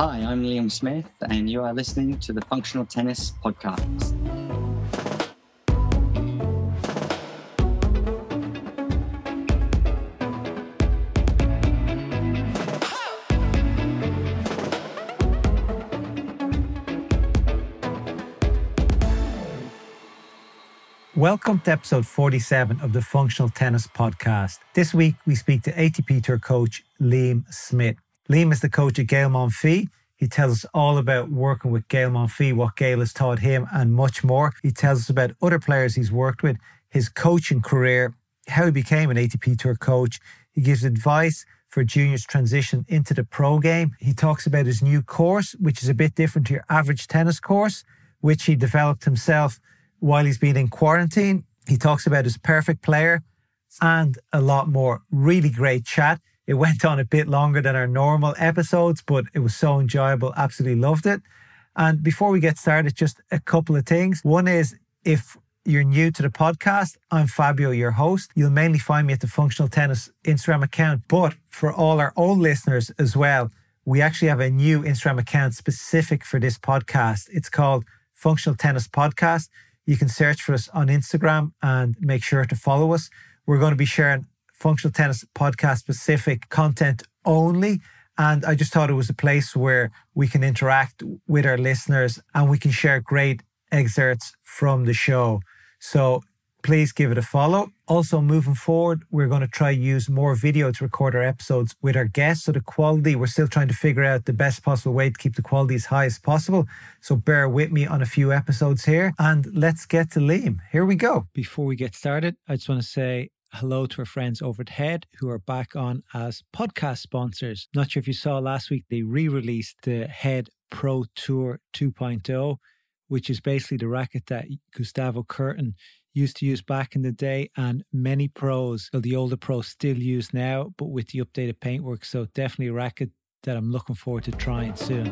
Hi, I'm Liam Smith, and you are listening to the Functional Tennis Podcast. Welcome to episode 47 of the Functional Tennis Podcast. This week, we speak to ATP Tour coach Liam Smith. Liam is the coach at Gaël Monfils. He tells us all about working with Gaël Monfils, what Gaël has taught him, and much more. He tells us about other players he's worked with, his coaching career, how he became an ATP Tour coach. He gives advice for juniors' transition into the pro game. He talks about his new course, which is a bit different to your average tennis course, which he developed himself while he's been in quarantine. He talks about his perfect player and a lot more. Really great chat. It went on a bit longer than our normal episodes, but it was so enjoyable. Absolutely loved it. And before we get started, just a couple of things. One is, if you're new to the podcast, I'm Fabio, your host. You'll mainly find me at the Functional Tennis Instagram account. But for all our old listeners as well, we actually have a new Instagram account specific for this podcast. It's called Functional Tennis Podcast. You can search for us on Instagram and make sure to follow us. We're going to be sharing Functional Tennis Podcast specific content only. And I just thought it was a place where we can interact with our listeners and we can share great excerpts from the show. So please give it a follow. Also, moving forward, we're going to try to use more video to record our episodes with our guests. So the quality, we're still trying to figure out the best possible way to keep the quality as high as possible. So bear with me on a few episodes here. And let's get to Liam. Here we go. Before we get started, I just want to say hello to our friends over at Head, who are back on as podcast sponsors. Not sure if you saw last week, they re-released the Head Pro Tour 2.0, which is basically the racket that Gustavo Kuerten used to use back in the day, and many pros, the older pros, still use now, but with the updated paintwork. So definitely a racket that I'm looking forward to trying soon.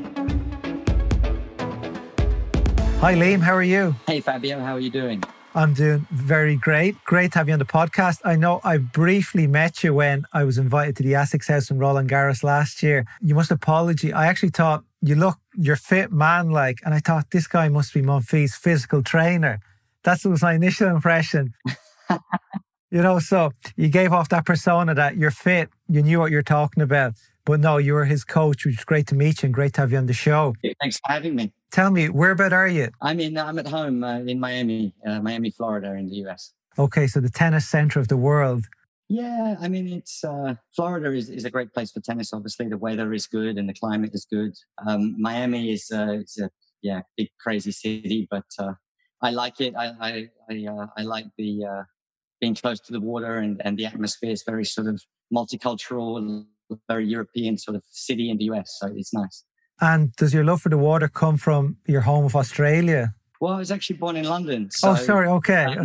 Hi Liam, how are you? Hey Fabio, how are you doing? I'm doing very great. Great to have you on the podcast. I know I briefly met you when I was invited to the Asics House in Roland Garros last year. You must apologize. I actually thought, you look, you're fit man-like, and I thought this guy must be Monfils' physical trainer. That was my initial impression. You know, so you gave off that persona that you're fit, you knew what you're talking about. But no, you were his coach, which was great to meet you and great to have you on the show. Thanks for having me. Tell me, whereabout are you? I'm at home in Miami, Florida in the US. Okay, so the tennis center of the world. Yeah, I mean, it's Florida is a great place for tennis, obviously. The weather is good and the climate is good. Miami is it's a big, crazy city, but I like it. I like the being close to the water and the atmosphere. It's very sort of multicultural, very European sort of city in the US. So it's nice. And does your love for the water come from your home of Australia? Well, I was actually born in London. So, Okay.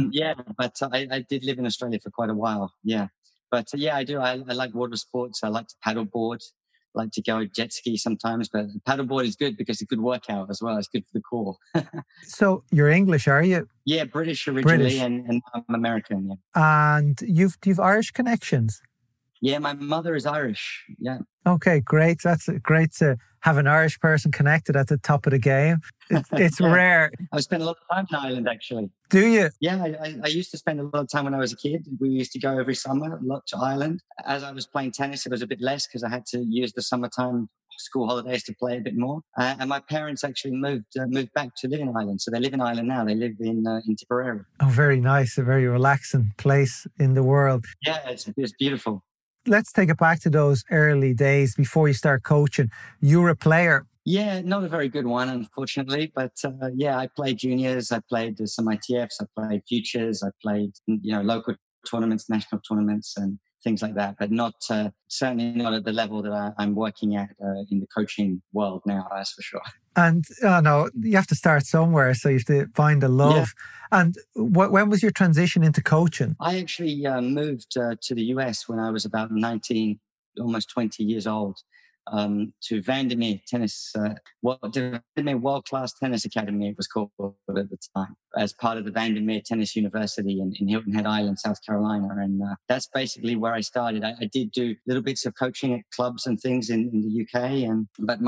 But I did live in Australia for quite a while. Yeah. But I do. I like water sports. I like to paddleboard. I like to go jet ski sometimes, but paddleboard is good because it's a good workout as well. It's good for the core. So you're English, are you? Yeah, British originally, and I'm American. Yeah. And you've Irish connections? Yeah, my mother is Irish. Yeah. Okay, great. That's great to have an Irish person connected at the top of the game. It's rare. I spent a lot of time in Ireland, actually. Do you? Yeah, I used to spend a lot of time when I was a kid. We used to go every summer a lot to Ireland. As I was playing tennis, it was a bit less because I had to use the summertime school holidays to play a bit more. And my parents actually moved back to live in Ireland. So they live in Ireland now. They live in Tipperary. Oh, very nice. A very relaxing place in the world. Yeah, it's beautiful. Let's take it back to those early days before you start coaching. You were a player. Yeah, not a very good one, unfortunately. But I played juniors. I played some ITFs. I played futures. I played, local tournaments, national tournaments and things like that. But not certainly not at the level that I'm working at in the coaching world now, that's for sure. And you have to start somewhere. So you have to find a love. Yeah. And when was your transition into coaching? I actually moved to the US when I was about 19, almost 20 years old. to Vandermeer Tennis, the Vandermeer World Class Tennis Academy, it was called at the time, as part of the Vandermeer Tennis University in Hilton Head Island, South Carolina. And that's basically where I started. I did do little bits of coaching at clubs and things in the UK, but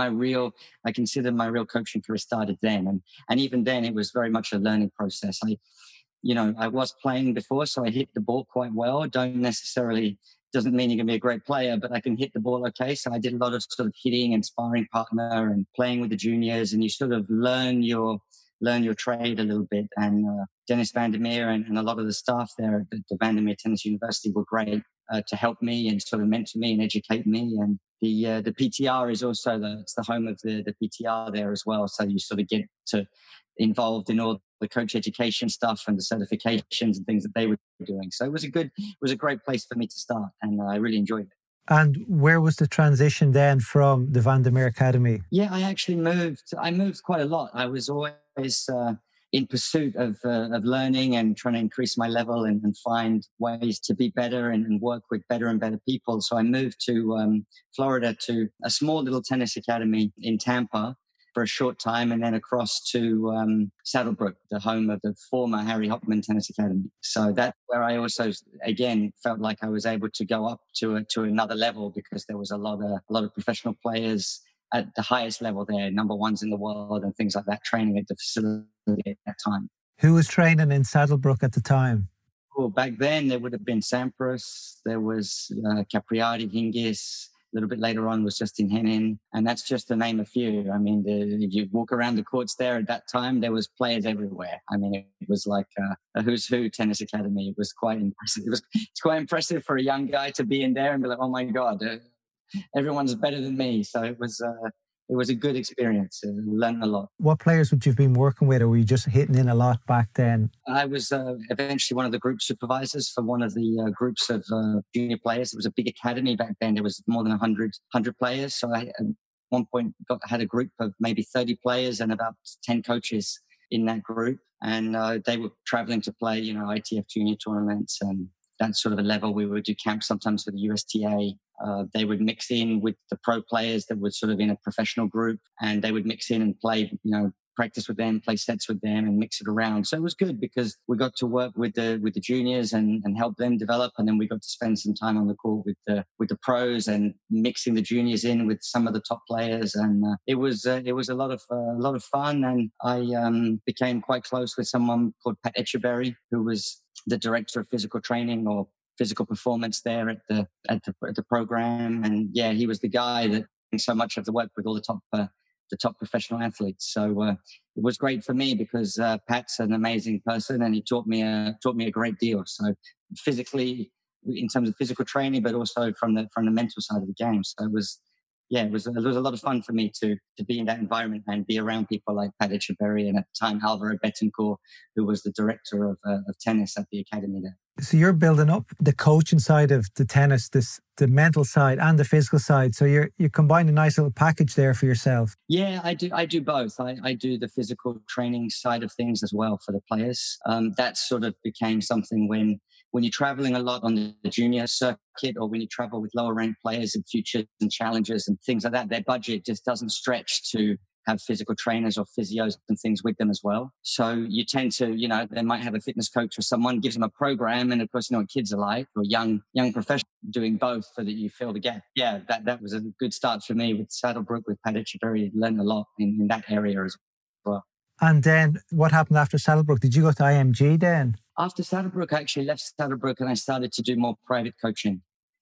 I consider my real coaching career started then. And even then, it was very much a learning process. I was playing before, so I hit the ball quite well. Doesn't mean you're going to be a great player, but I can hit the ball okay. So I did a lot of sort of hitting and sparring partner and playing with the juniors, and you sort of learn your trade a little bit. And Dennis Vandermeer and a lot of the staff there at the Vandermeer Tennis University were great to help me and sort of mentor me and educate me. And the PTR is also it's the home of the PTR there as well. So you sort of get to involved in all the coach education stuff and the certifications and things that they were doing. So it was a great place for me to start, and I really enjoyed it. And where was the transition then from the Vandermeer Academy? Yeah, I moved quite a lot. I was always in pursuit of learning and trying to increase my level and find ways to be better and work with better and better people. So I moved to Florida to a small little tennis academy in Tampa for a short time, and then across to Saddlebrook, the home of the former Harry Hopman Tennis Academy. So that's where I also, again, felt like I was able to go up to another level, because there was a lot of professional players at the highest level there, number ones in the world and things like that, training at the facility at that time. Who was training in Saddlebrook at the time? Well, back then there would have been Sampras, there was Capriati, Hingis. A little bit later on was Justine Henin, and that's just to name a few. I mean, if you walk around the courts there at that time, there was players everywhere. I mean, it was like a who's who tennis academy. It was quite impressive. It's quite impressive for a young guy to be in there and be like, oh my God, everyone's better than me. So it was a good experience. I learned a lot. What players would you have been working with, or were you just hitting in a lot back then? I was eventually one of the group supervisors for one of the groups of junior players. It was a big academy back then. There was more than 100 players. So I, at one point, had a group of maybe 30 players and about 10 coaches in that group. And they were traveling to play, ITF junior tournaments and that sort of a level. We would do camps sometimes for the USTA. They would mix in with the pro players that were sort of in a professional group, and they would mix in and play, practice with them, play sets with them and mix it around. So it was good because we got to work with the juniors and help them develop. And then we got to spend some time on the court with the pros and mixing the juniors in with some of the top players. And it was a lot of fun. And I became quite close with someone called Pat Etcheberry, who was the director of physical training or physical performance there at the program. And yeah, he was the guy that did so much of the work with all the top professional athletes. So it was great for me because Pat's an amazing person, and he taught me a great deal. So physically, in terms of physical training, but also from the mental side of the game. So it was a lot of fun for me to be in that environment and be around people like Pat Etcheberry and, at the time, Alvaro Betancourt, who was the director of tennis at the academy there. So you're building up the coaching side of the tennis, the mental side and the physical side. So you combine a nice little package there for yourself. Yeah, I do both. I do the physical training side of things as well for the players. That sort of became something when you're traveling a lot on the junior circuit, or when you travel with lower ranked players and futures and challengers and things like that, their budget just doesn't stretch to have physical trainers or physios and things with them as well. So you tend to, they might have a fitness coach or someone gives them a program. And of course, what kids are like, or young professionals, doing both so that you fill the gap. Yeah, that was a good start for me with Saddlebrook, with Pat Etcheberry. Learned a lot in that area as well. And then what happened after Saddlebrook? Did you go to IMG then? After Saddlebrook, I actually left Saddlebrook and I started to do more private coaching.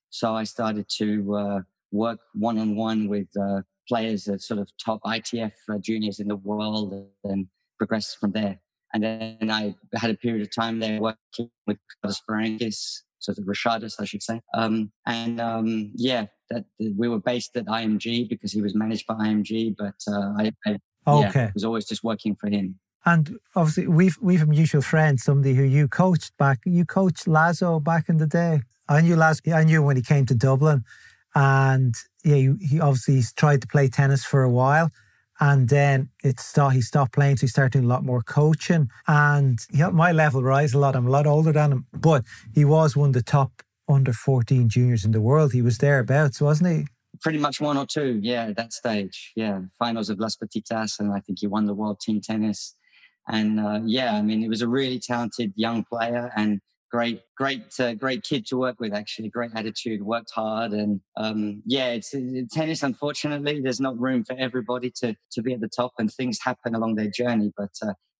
So I started to work one-on-one with players that sort of top ITF juniors in the world, and progressed from there. And then I had a period of time there working with Rashadis, so the Rashadis, I should say. We were based at IMG because he was managed by IMG, but I was always just working for him. And obviously we've a mutual friend, somebody who you coached back. You coached Lazo back in the day. I knew Lazo. I knew when he came to Dublin. And yeah, he obviously tried to play tennis for a while, and then he stopped playing, so he started doing a lot more coaching. And he helped my level rise a lot. I'm a lot older than him, but he was one of the top under 14 juniors in the world. He was thereabouts, wasn't he? pretty much one or two, yeah, at that stage. Yeah, finals of Las Petitas, and I think he won the World Team Tennis. And yeah, I mean, he was a really talented young player and great kid to work with, actually. Great attitude, worked hard. And yeah, it's tennis, unfortunately, there's not room for everybody to be at the top, and things happen along their journey. But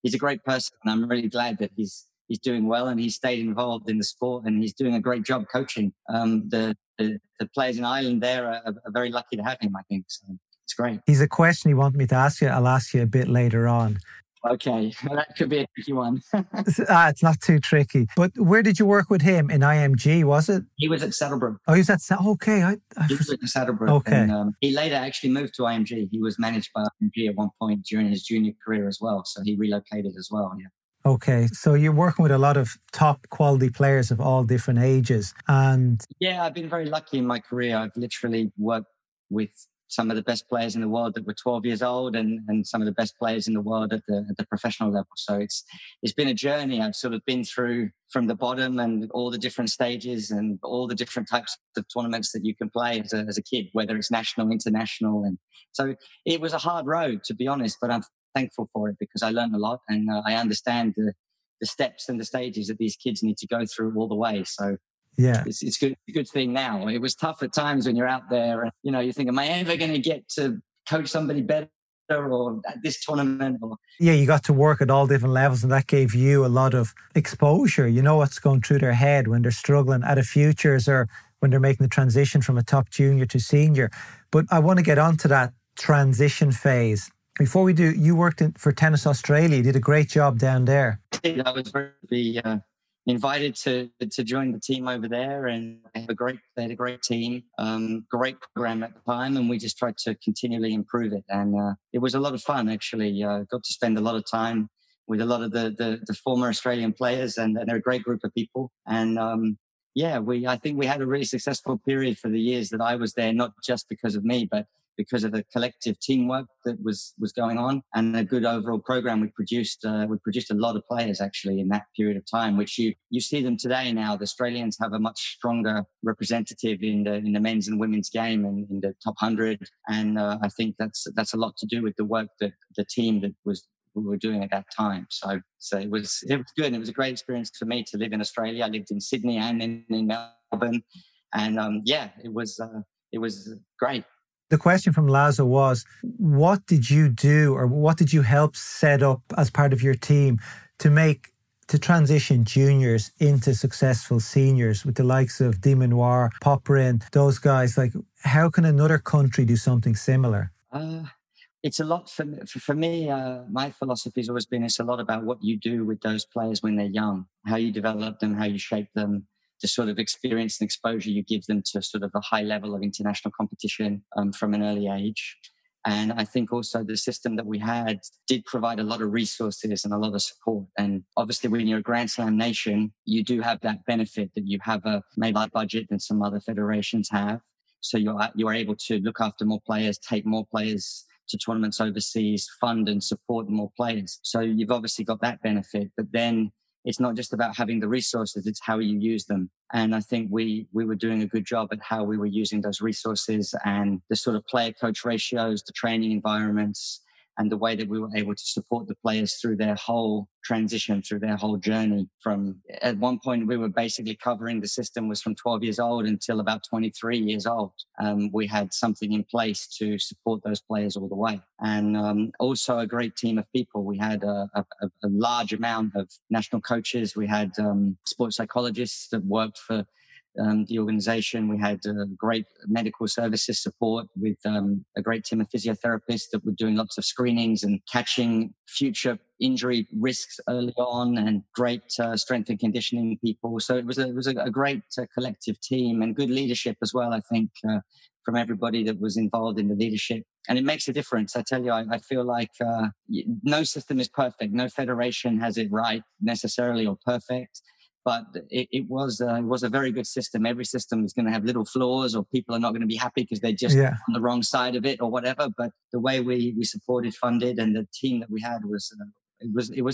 he's a great person, and I'm really glad that he's doing well, and he's stayed involved in the sport, and he's doing a great job coaching. The players in Ireland there are very lucky to have him, I think. So it's great. He's a question you want me to ask you. I'll ask you a bit later on. Okay, well, that could be a tricky one. It's not too tricky. But where did you work with him? In IMG, was it? He was at Saddlebrook. Oh, he was at Saddlebrook. Okay. He was at Saddlebrook. Okay. And, he later actually moved to IMG. He was managed by IMG at one point during his junior career as well. So he relocated as well, yeah. Okay, so you're working with a lot of top quality players of all different ages. And yeah, I've been very lucky in my career. I've literally worked with some of the best players in the world that were 12 years old, and some of the best players in the world at the professional level. So it's been a journey. I've sort of been through from the bottom and all the different stages and all the different types of tournaments that you can play as a kid, whether it's national, international. And so it was a hard road, to be honest, but I'm thankful for it because I learned a lot, and I understand the steps and the stages that these kids need to go through all the way. So yeah, it's a good thing now. It was tough at times when you're out there and, you know, you think, am I ever going to get to coach somebody better or at this tournament? Or... yeah, you got to work at all different levels, and that gave you a lot of exposure. You know what's going through their head when they're struggling at a futures or when they're making the transition from a top junior to senior. But I want to get on to that transition phase. Before we do, you worked for Tennis Australia. You did a great job down there. I was very... invited to join the team over there, and they had a great team, great program at the time, and we just tried to continually improve it. And it was a lot of fun, actually. Got to spend a lot of time with a lot of the former Australian players, and they're a great group of people. And yeah, I think we had a really successful period for the years that I was there, not just because of me, but because of the collective teamwork that was going on, and a good overall program. We produced a lot of players, actually, in that period of time, which you see them today now. The Australians have a much stronger representative in the men's and women's game and in the top 100. And I think that's a lot to do with the work that the team that we were doing at that time. So it was good. And it was a great experience for me to live in Australia. I lived in Sydney and in Melbourne. And yeah, it was great. The question from Lazo was, what did you do, or what did you help set up as part of your team to transition juniors into successful seniors with the likes of De Manoir, Popperin, those guys? Like, how can another country do something similar? It's a lot for me. My philosophy has always been, it's a lot about what you do with those players when they're young, how you develop them, how you shape them, the sort of experience and exposure you give them to sort of a high level of international competition from an early age. And I think also the system that we had did provide a lot of resources and a lot of support. And obviously when you're a Grand Slam nation, you do have that benefit that you have a maybe higher budget than some other federations have. So you're able to look after more players, take more players to tournaments overseas, fund and support more players. So you've obviously got that benefit, but then it's not just about having the resources, it's how you use them. And I think we were doing a good job at how we were using those resources and the sort of player-coach ratios, the training environments, and the way that we were able to support the players through their whole transition, through their whole journey. From at one point, we were basically covering the system was from 12 years old until about 23 years old. We had something in place to support those players all the way. And also a great team of people. We had a large amount of national coaches. We had sports psychologists that worked for the organization. We had great medical services support with a great team of physiotherapists that were doing lots of screenings and catching future injury risks early on, and great strength and conditioning people. So it was a great collective team, and good leadership as well, I think, from everybody that was involved in the leadership. And it makes a difference. I tell you, I feel like no system is perfect. No federation has it right necessarily or perfect. But it was a very good system. Every system is going to have little flaws, or people are not going to be happy because they're just on the wrong side of it or whatever. But the way we supported, funded, and the team that we had was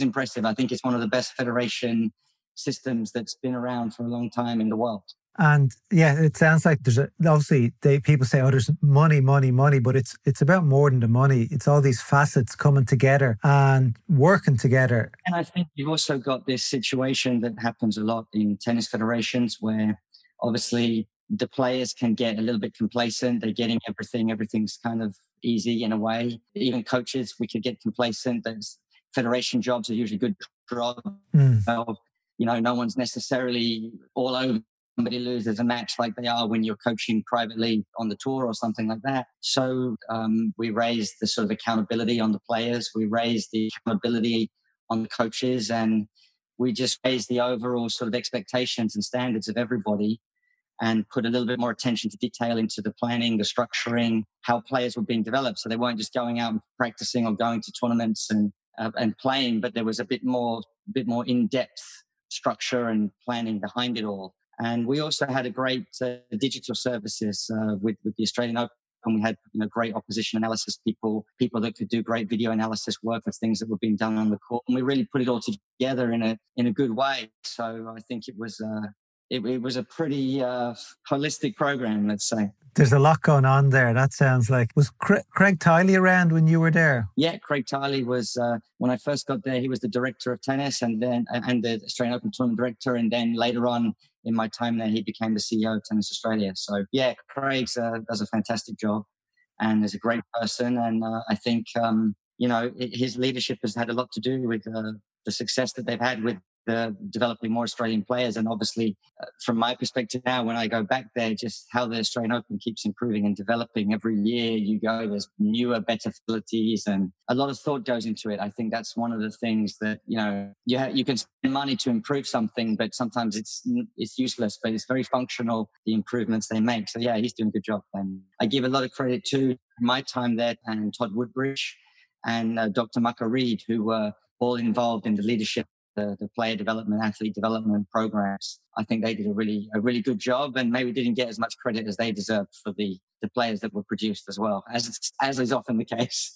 impressive. I think it's one of the best federation systems that's been around for a long time in the world. And yeah, it sounds like there's a, obviously people say, oh, there's money, but it's about more than the money. It's all these facets coming together and working together. And I think you've also got this situation that happens a lot in tennis federations where obviously the players can get a little bit complacent. They're getting everything. Everything's kind of easy in a way. Even coaches, we could get complacent. Those federation jobs are usually good jobs. Mm. So, you know, no one's necessarily all over. Somebody loses a match like they are when you're coaching privately on the tour or something like that. So we raised the sort of accountability on the players. We raised the accountability on the coaches, and we just raised the overall sort of expectations and standards of everybody and put a little bit more attention to detail into the planning, the structuring, how players were being developed. So they weren't just going out and practicing or going to tournaments and playing, but there was a bit more in-depth structure and planning behind it all. And we also had a great digital services with the Australian Open. We had great opposition analysis people that could do great video analysis work of things that were being done on the court. And we really put it all together in a good way. So I think it was a pretty holistic program, let's say. There's a lot going on there. That sounds like... Was Craig Tiley around when you were there? Yeah, Craig Tiley was... when I first got there, he was the director of tennis and the Australian Open Tournament director. And then later on in my time there, he became the CEO of Tennis Australia. So yeah, Craig does a fantastic job and is a great person. And I think, his leadership has had a lot to do with the success that they've had with developing more Australian players. And obviously, from my perspective now, when I go back there, just how the Australian Open keeps improving and developing. Every year you go, there's newer, better facilities, and a lot of thought goes into it. I think that's one of the things that, you can spend money to improve something, but sometimes it's useless, but it's very functional, the improvements they make. So yeah, he's doing a good job. And I give a lot of credit to my time there and Todd Woodbridge and Dr. Mucker Reed, who were all involved in the leadership, the player development, athlete development programs. I think they did a really good job, and maybe didn't get as much credit as they deserved for the players that were produced as well, as is often the case.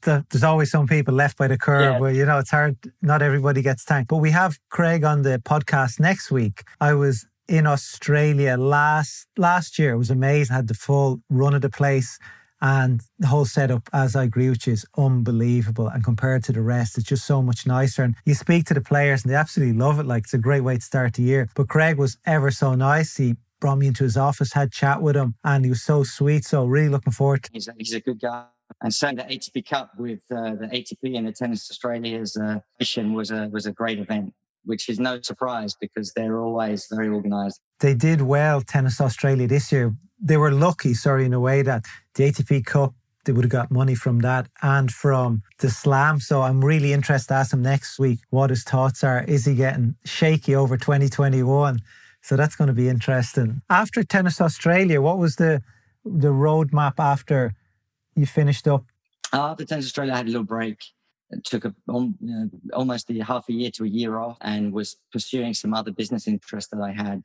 There's always some people left by the curb. Yeah. Where, it's hard, not everybody gets thanked. But we have Craig on the podcast next week. I was in Australia last year. It was amazing. I had the full run of the place. And the whole setup, as I agree with you, is unbelievable. And compared to the rest, it's just so much nicer. And you speak to the players and they absolutely love it. Like, it's a great way to start the year. But Craig was ever so nice. He brought me into his office, had a chat with him, and he was so sweet. So really looking forward to it. He's a good guy. And so the ATP Cup with the ATP and the Tennis Australia's mission was a great event, which is no surprise because they're always very organised. They did well, Tennis Australia, this year. They were lucky, in a way that the ATP Cup, they would have got money from that and from the Slam. So I'm really interested to ask him next week what his thoughts are. Is he getting shaky over 2021? So that's going to be interesting. After Tennis Australia, what was the roadmap after you finished up? After Tennis Australia, I had a little break. It took almost half a year to a year off and was pursuing some other business interests that I had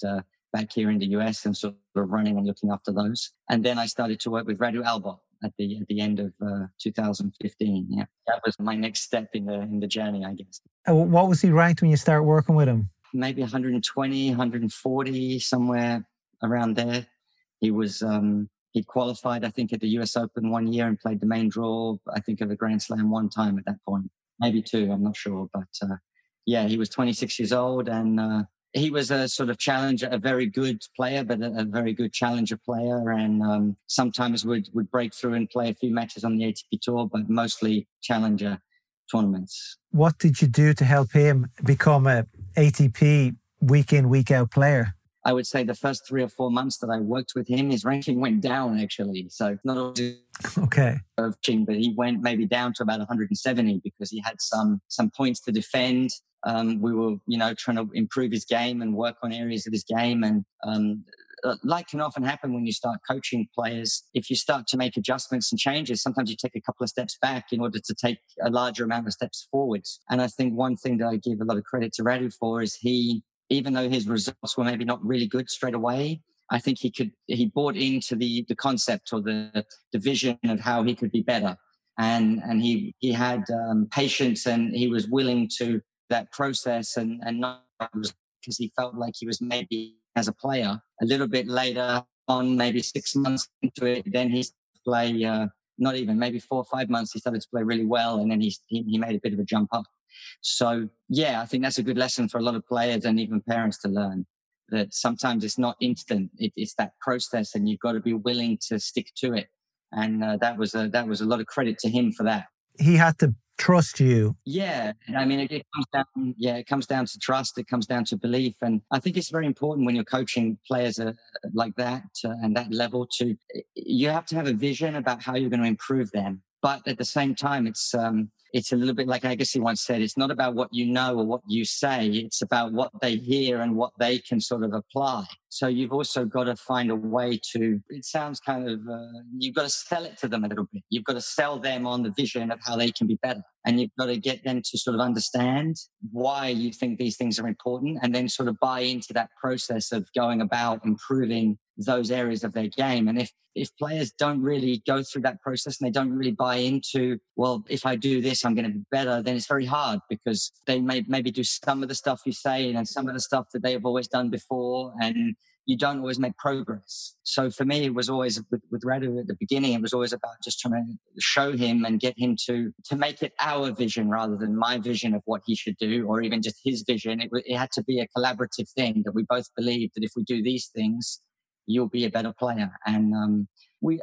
back here in the US and sort of running and looking after those. And then I started to work with Radu Albot at the end of 2015. Yeah, that was my next step in the journey, I guess. What was he ranked when you start working with him? Maybe 120, 140, somewhere around there. He was he qualified, I think, at the US Open one year and played the main draw, I think, of the Grand Slam one time at that point, maybe two, I'm not sure. But he was 26 years old and... he was a sort of challenger, a very good player, but a very good challenger player, and sometimes would break through and play a few matches on the ATP tour, but mostly challenger tournaments. What did you do to help him become an ATP week in, week out player? I would say the first 3 or 4 months that I worked with him, his ranking went down, actually. So not always okay, but he went maybe down to about 170 because he had some points to defend. We were, trying to improve his game and work on areas of his game. And like can often happen when you start coaching players, if you start to make adjustments and changes, sometimes you take a couple of steps back in order to take a larger amount of steps forwards. And I think one thing that I give a lot of credit to Radu for is he, even though his results were maybe not really good straight away, I think he bought into the concept or the vision of how he could be better. And he had patience and he was willing to that process and not because he felt like he was maybe as a player. A little bit later on, maybe 6 months into it, then he started to play, not even, maybe 4 or 5 months, he started to play really well, and then he made a bit of a jump up. So, yeah, I think that's a good lesson for a lot of players and even parents to learn, that sometimes it's not instant. It's that process, and you've got to be willing to stick to it. And that was a lot of credit to him for that. He had to trust you. Yeah. I mean, it comes down to trust. It comes down to belief. And I think it's very important when you're coaching players like that and that level to, you have to have a vision about how you're going to improve them. But at the same time, it's a little bit like Agassi once said, it's not about what you know or what you say. It's about what they hear and what they can sort of apply. So you've also got to find a way to, it sounds kind of, you've got to sell it to them a little bit. You've got to sell them on the vision of how they can be better. And you've got to get them to sort of understand why you think these things are important, and then sort of buy into that process of going about improving those areas of their game. And if players don't really go through that process and they don't really buy into, well, if I do this, I'm going to be better, then it's very hard, because they maybe do some of the stuff you say and some of the stuff that they have always done before, and you don't always make progress. So for me, it was always with Radu at the beginning, it was always about just trying to show him and get him to make it our vision rather than my vision of what he should do, or even just his vision. It had to be a collaborative thing that we both believed that if we do these things, you'll be a better player. And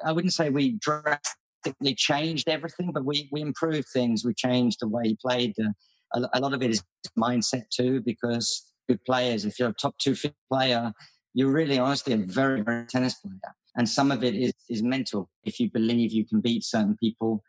I wouldn't say we drastically changed everything, but we improved things. We changed the way he played. A lot of it is mindset too, because good players, if you're a top 250 player, you're really honestly a very, very tennis player. And some of it is mental. If you believe you can beat certain people,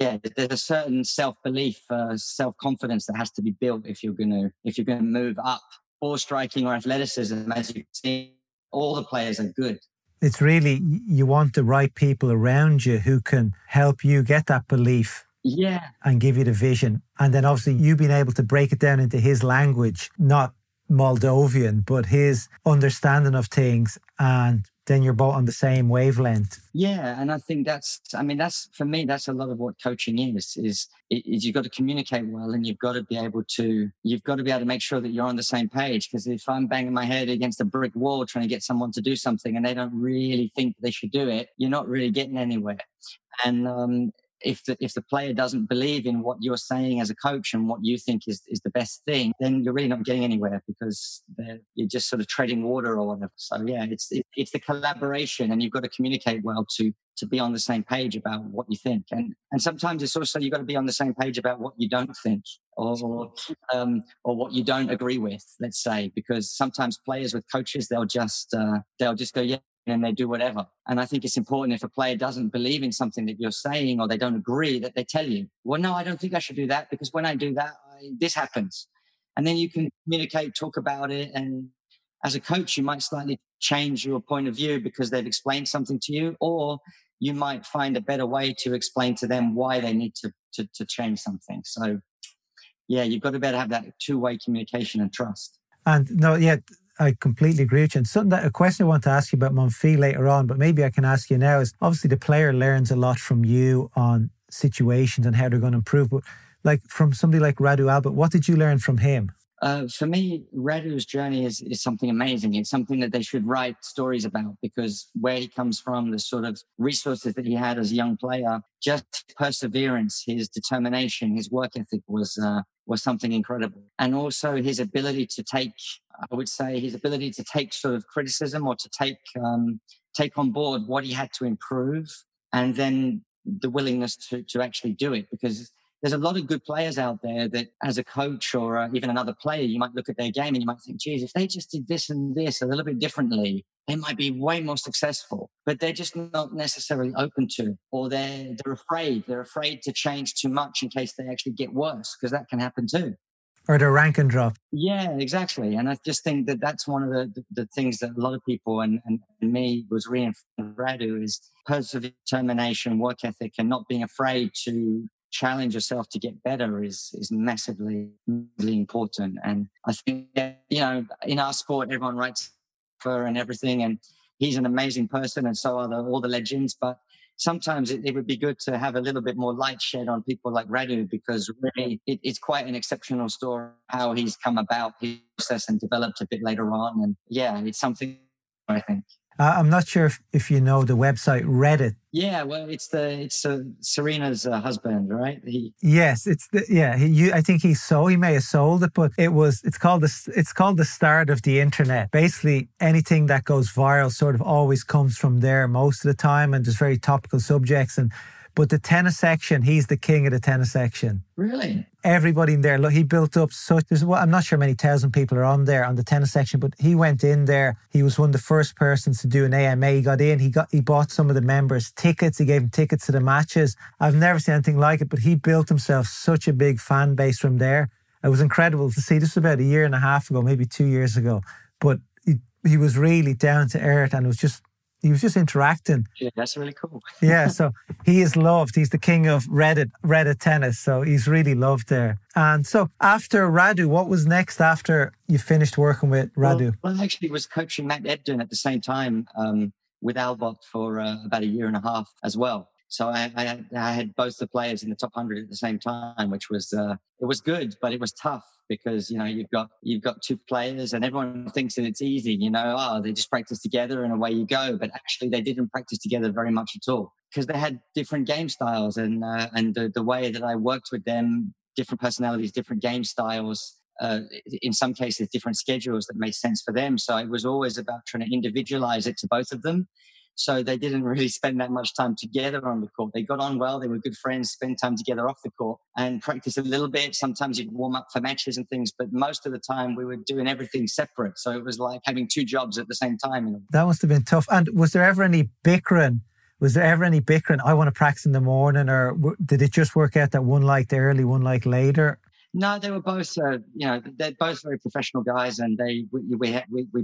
yeah, there's a certain self-belief, self-confidence that has to be built if you're going to move up, or striking or athleticism. As you can see, all the players are good. It's really, you want the right people around you who can help you get that belief. Yeah. And give you the vision. And then obviously you being able to break it down into his language, not Moldovan, but his understanding of things, and then you're both on the same wavelength. Yeah, and I think that's for me, that's a lot of what coaching is you've got to communicate well, and you've got to be able to make sure that you're on the same page, because if I'm banging my head against a brick wall trying to get someone to do something and they don't really think they should do it, you're not really getting anywhere. And if the player doesn't believe in what you're saying as a coach and what you think is the best thing, then you're really not getting anywhere, because you're just sort of treading water or whatever. So yeah, it's the collaboration, and you've got to communicate well to be on the same page about what you think. And sometimes it's also, you've got to be on the same page about what you don't think or what you don't agree with, let's say, because sometimes players with coaches, they'll just go, yeah, and they do whatever. And I think it's important, if a player doesn't believe in something that you're saying, or they don't agree, that they tell you, well, no, I don't think I should do that, because when I do that, this happens. And then you can communicate, talk about it. And as a coach, you might slightly change your point of view because they've explained something to you, or you might find a better way to explain to them why they need to change something. So, yeah, you've got to better have that two-way communication and trust. And no, yeah, I completely agree with you. And a question I want to ask you about Monfils later on, but maybe I can ask you now, is obviously the player learns a lot from you on situations and how they're going to improve. But like from somebody like Radu Albot, what did you learn from him? For me, Radu's journey is something amazing. It's something that they should write stories about, because where he comes from, the sort of resources that he had as a young player, just perseverance, his determination, his work ethic was something incredible. And also his ability to take, I would say, his ability to take sort of criticism, or to take on board what he had to improve, and then the willingness to actually do it. Because there's a lot of good players out there that, as a coach or even another player, you might look at their game and you might think, geez, if they just did this and this a little bit differently, they might be way more successful. But they're just not necessarily open to, or they're afraid. They're afraid to change too much in case they actually get worse, because that can happen too. Or the rank and drop. Yeah, exactly. And I just think that that's one of the things that a lot of people and me was reinforced in Radu, is perseverance, determination, work ethic, and not being afraid to challenge yourself to get better is massively, massively important. And I think that, you know, in our sport, everyone writes for and everything, and he's an amazing person, and so are all the legends. But sometimes it would be good to have a little bit more light shed on people like Radu, because really it's quite an exceptional story how he's come about his process and developed a bit later on. And yeah, it's something I think. I'm not sure if you know the website Reddit. Yeah, well, it's Serena's husband, right? I think he may have sold it, but it's called the start of the internet. Basically, anything that goes viral sort of always comes from there most of the time, and there's very topical subjects. But the tennis section, he's the king of the tennis section. Really? Everybody in there. Look, he built up I'm not sure many thousand people are on there on the tennis section, but he went in there. He was one of the first persons to do an AMA. He got in, he bought some of the members tickets. He gave them tickets to the matches. I've never seen anything like it, but he built himself such a big fan base from there. It was incredible to see. This was about a year and a half ago, maybe 2 years ago. But he was really down to earth, and it was just, he was just interacting. Yeah, that's really cool. Yeah, so he is loved. He's the king of Reddit tennis. So he's really loved there. And so after Radu, what was next after you finished working with Radu? Well, I actually was coaching Matt Ebden at the same time with Albot for about a year and a half as well. So I had both the players in the top 100 at the same time, which was it was good, but it was tough because you've got two players and everyone thinks that it's easy. They just practice together and away you go. But actually, they didn't practice together very much at all because they had different game styles and the way that I worked with them, different personalities, different game styles. In some cases, different schedules that made sense for them. So it was always about trying to individualize it to both of them. So they didn't really spend that much time together on the court. They got on well. They were good friends, spent time together off the court and practiced a little bit. Sometimes you'd warm up for matches and things, but most of the time we were doing everything separate. So it was like having two jobs at the same time. That must have been tough. And was there ever any bickering? I want to practice in the morning, or did it just work out that one liked early, one liked later? No, they were both, they're both very professional guys, and we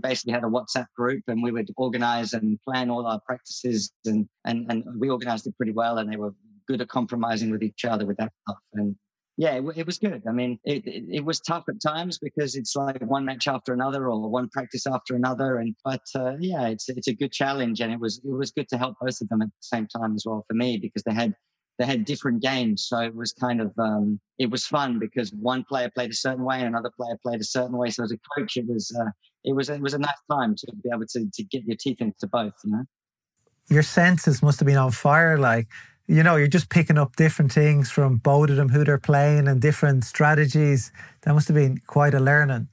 basically had a WhatsApp group, and we would organise and plan all our practices, and we organised it pretty well, and they were good at compromising with each other with that stuff, and yeah, it was good. I mean, it was tough at times because it's like one match after another or one practice after another, but it's a good challenge, and it was good to help both of them at the same time as well for me because they had different games, so it was kind of it was fun because one player played a certain way and another player played a certain way. So as a coach, it was a nice time to be able to get your teeth into both. Your senses must have been on fire, like you're just picking up different things from both of them, who they're playing, and different strategies. That must have been quite a learning.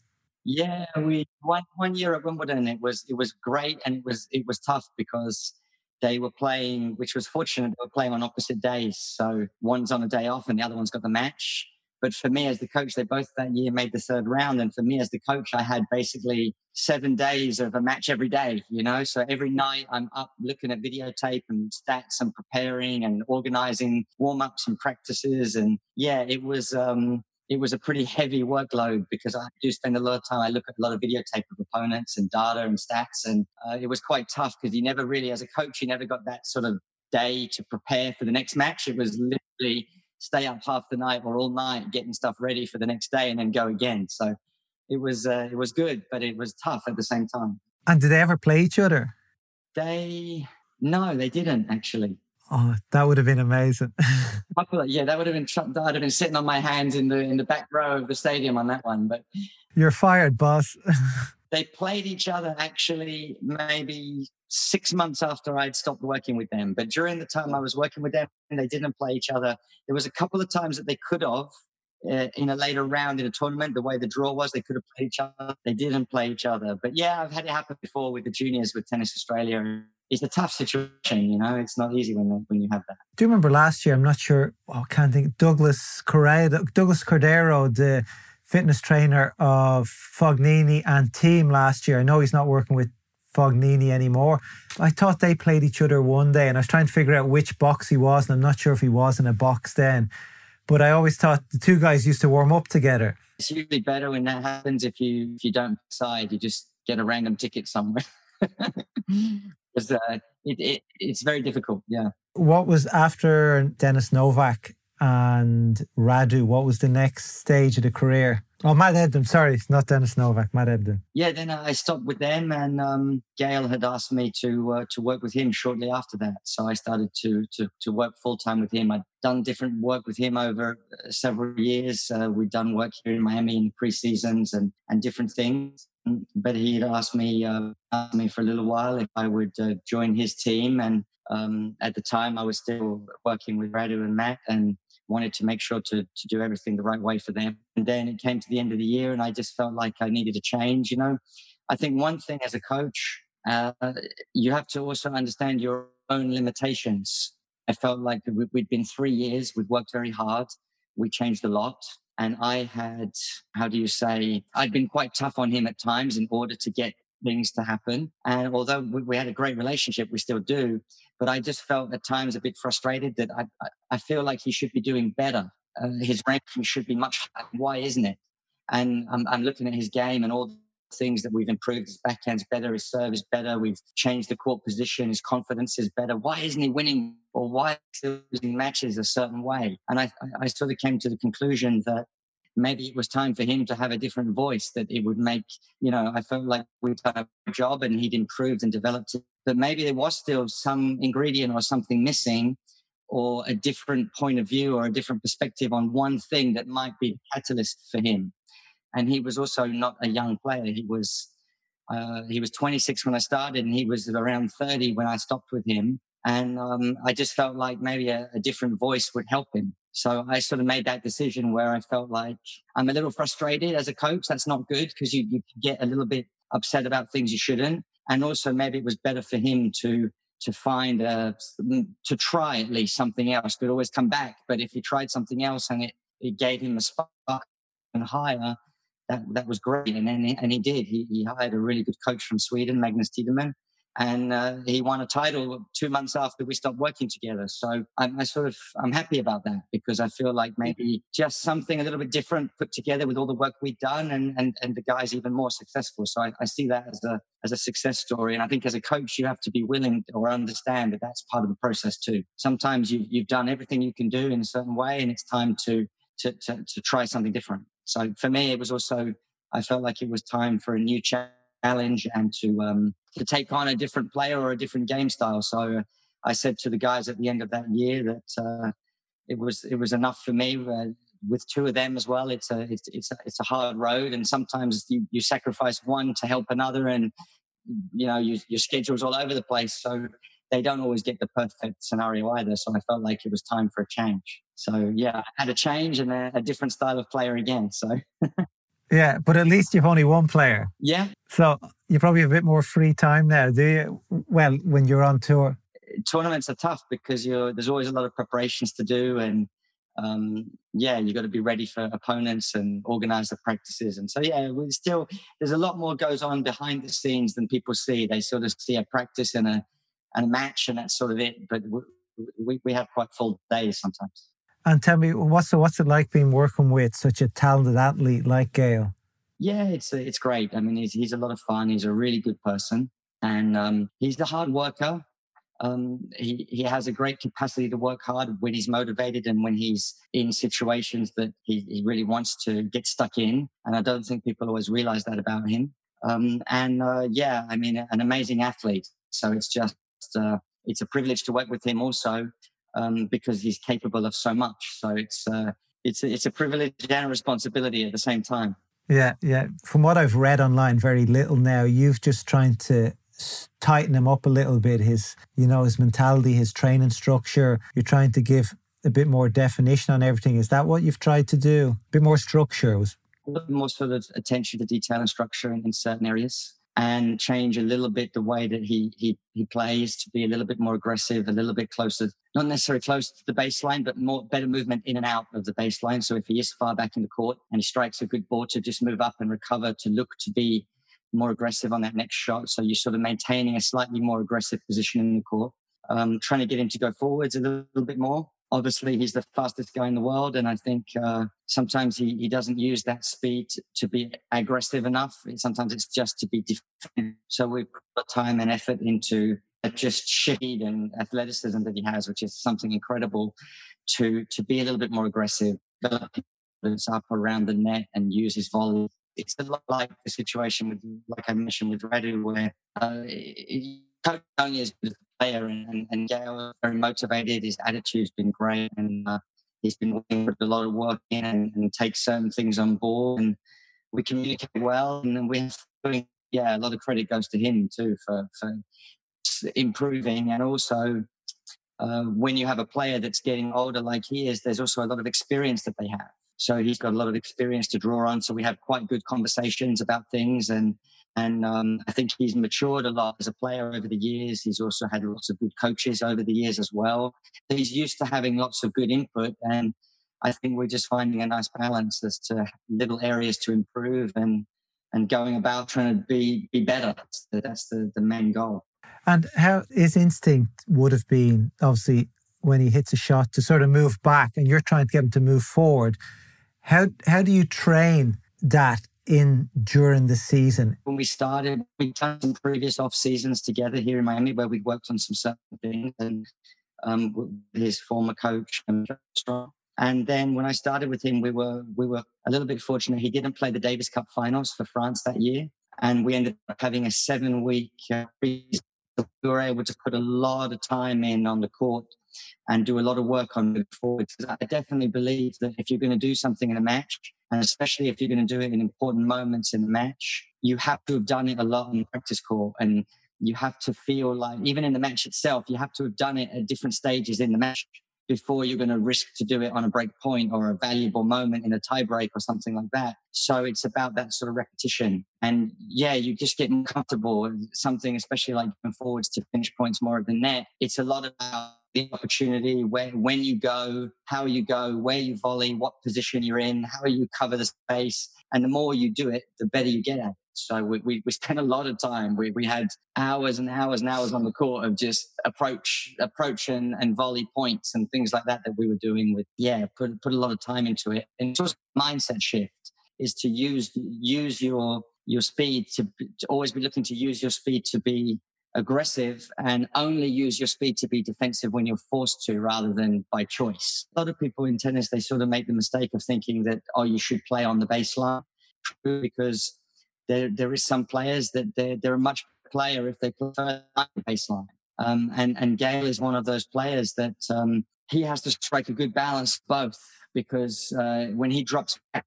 Yeah, we one year at Wimbledon, it was great and it was tough because they were playing, which was fortunate, they were playing on opposite days. So one's on a day off and the other one's got the match. But for me as the coach, they both that year made the third round. And for me as the coach, I had basically 7 days of a match every day, So every night I'm up looking at videotape and stats and preparing and organizing warm-ups and practices. And yeah, it was a pretty heavy workload because I do spend a lot of time. I look at a lot of videotape of opponents and data and stats. And it was quite tough because you never really, as a coach, you never got that sort of day to prepare for the next match. It was literally stay up half the night or all night getting stuff ready for the next day and then go again. So it was good, but it was tough at the same time. And did they ever play each other? No, they didn't actually. Oh, that would have been amazing. Yeah, I'd have been sitting on my hands in the back row of the stadium on that one. But you're fired, boss. They played each other actually maybe 6 months after I'd stopped working with them. But during the time I was working with them, they didn't play each other. There was a couple of times that they could have in a later round in a tournament. The way the draw was, they could have played each other. They didn't play each other. But yeah, I've had it happen before with the juniors with Tennis Australia. It's a tough situation, It's not easy when you have that. Do you remember last year? I'm not sure. Oh, I can't think. Douglas Cordero, the fitness trainer of Fognini and team last year. I know he's not working with Fognini anymore. I thought they played each other one day, and I was trying to figure out which box he was, and I'm not sure if he was in a box then. But I always thought the two guys used to warm up together. It's usually better when that happens. If you don't decide, you just get a random ticket somewhere. Because it's very difficult, yeah. What was after Dennis Novak and Radu? What was the next stage of the career? Oh, Matt Ebden. Sorry, it's not Dennis Novak. Matt Ebden. Yeah, then I stopped with them, and Gaël had asked me to work with him shortly after that. So I started to work full time with him. I'd done different work with him over several years. We'd done work here in Miami in the pre-seasons and different things. But he had asked me for a little while if I would join his team. And at the time, I was still working with Radu and Matt, and wanted to make sure to do everything the right way for them. And then it came to the end of the year, and I just felt like I needed a change, you know. I think one thing as a coach, you have to also understand your own limitations. I felt like we'd been 3 years, we'd worked very hard, we changed a lot. And I had, I'd been quite tough on him at times in order to get things to happen. And although we had a great relationship, we still do, but I just felt at times a bit frustrated that I feel like he should be doing better. His ranking should be much higher. Why isn't it? And I'm looking at his game and all the things that we've improved. His backhand's better, his serve is better, we've changed the court position, his confidence is better. Why isn't he winning, or why is he losing matches a certain way? And I sort of came to the conclusion that maybe it was time for him to have a different voice, that it would make, you know, I felt like we'd done a job and he'd improved and developed it. But maybe there was still some ingredient or something missing, or a different point of view or a different perspective on one thing that might be a catalyst for him. And he was also not a young player. He was 26 when I started, and he was around 30 when I stopped with him. And I just felt like maybe a different voice would help him. So I sort of made that decision where I felt like I'm a little frustrated as a coach. That's not good, because you get a little bit upset about things you shouldn't. And also maybe it was better for him to find to try at least something else. Could always come back. But if he tried something else and it gave him a spark and higher, that was great. And then he did. He hired a really good coach from Sweden, Magnus Tideman. And he won a title 2 months after we stopped working together. So I'm happy about that, because I feel like maybe just something a little bit different put together with all the work we'd done, and the guy's even more successful. So I see that as a success story. And I think as a coach, you have to be willing or understand that that's part of the process too. Sometimes you've done everything you can do in a certain way, and it's time to try something different. So for me, it was also, I felt like it was time for a new challenge and to take on a different player or a different game style. So I said to the guys at the end of that year that it was enough for me. With two of them as well, it's a hard road, and sometimes you sacrifice one to help another, and you know your schedule's all over the place. So they don't always get the perfect scenario either. So I felt like it was time for a change. So yeah, I had a change and a different style of player again. So. Yeah, but at least you've only one player. Yeah. So you probably have a bit more free time now, do you? Well, when you're on tour. Tournaments are tough because there's always a lot of preparations to do, and you've got to be ready for opponents and organise the practices. And so, there's a lot more goes on behind the scenes than people see. They sort of see a practice and a match, and that's sort of it. But we have quite full days sometimes. And tell me, what's it like being working with such a talented athlete like Gaël? Yeah, it's great. I mean, he's a lot of fun. He's a really good person, and he's a hard worker. He has a great capacity to work hard when he's motivated and when he's in situations that he really wants to get stuck in. And I don't think people always realize that about him. An amazing athlete. So it's just it's a privilege to work with him also. Because he's capable of so much. So it's a privilege and a responsibility at the same time. Yeah, yeah. From what I've read online, very little now. You've just trying to tighten him up a little bit, his mentality, his training structure. You're trying to give a bit more definition on everything. Is that what you've tried to do? A bit more structure? A little more sort of attention to detail and structure in certain areas. And change a little bit the way that he plays to be a little bit more aggressive, a little bit closer, not necessarily close to the baseline, but better movement in and out of the baseline. So if he is far back in the court and he strikes a good ball, to just move up and recover, to look to be more aggressive on that next shot. So you're sort of maintaining a slightly more aggressive position in the court, trying to get him to go forwards a little bit more. Obviously, he's the fastest guy in the world, and I think sometimes he doesn't use that speed to be aggressive enough. Sometimes it's just to be defensive. So we put time and effort into just speed and athleticism that he has, which is something incredible, to be a little bit more aggressive, developing it's up around the net and use his volley. It's a lot like the situation with, like I mentioned, with Radu, where he's only as good as a player, and Gaël is very motivated. His attitude's been great, and he's been putting a lot of work in and takes certain things on board. And we communicate well, and we have a lot of credit goes to him too for improving. And also, when you have a player that's getting older like he is, there's also a lot of experience that they have. So he's got a lot of experience to draw on. So we have quite good conversations about things. And I think he's matured a lot as a player over the years. He's also had lots of good coaches over the years as well. So he's used to having lots of good input. And I think we're just finding a nice balance as to little areas to improve and going about trying to be better. That's the main goal. And how his instinct would have been, obviously, when he hits a shot to sort of move back and you're trying to get him to move forward. How do you train that during the season? When we started, we'd done some previous off seasons together here in Miami where we'd worked on some certain things and with his former coach. And then when I started with him, we were a little bit fortunate. He didn't play the Davis Cup finals for France that year, and we ended up having a 7-week season. We were able to put a lot of time in on the court and do a lot of work on moving forward. Because I definitely believe that if you're going to do something in a match, and especially if you're going to do it in important moments in the match, you have to have done it a lot on the practice court. And you have to feel like, even in the match itself, you have to have done it at different stages in the match before you're going to risk to do it on a break point or a valuable moment in a tie break or something like that. So it's about that sort of repetition. And you just get more comfortable. Something, especially like going forwards to finish points more at the net, it's a lot about the opportunity, when you go, how you go, where you volley, what position you're in, how you cover the space. And the more you do it, the better you get at it. So we spent a lot of time. We had hours and hours and hours on the court of just approach and volley points and things like that we were doing with, put a lot of time into it. And it's also a mindset shift is to use your speed, to always be looking to use your speed to be aggressive and only use your speed to be defensive when you're forced to rather than by choice. A lot of people in tennis, they sort of make the mistake of thinking that, you should play on the baseline, because there is some players that they're a much better player if they prefer the baseline. And Gaël is one of those players that he has to strike a good balance both, because when he drops back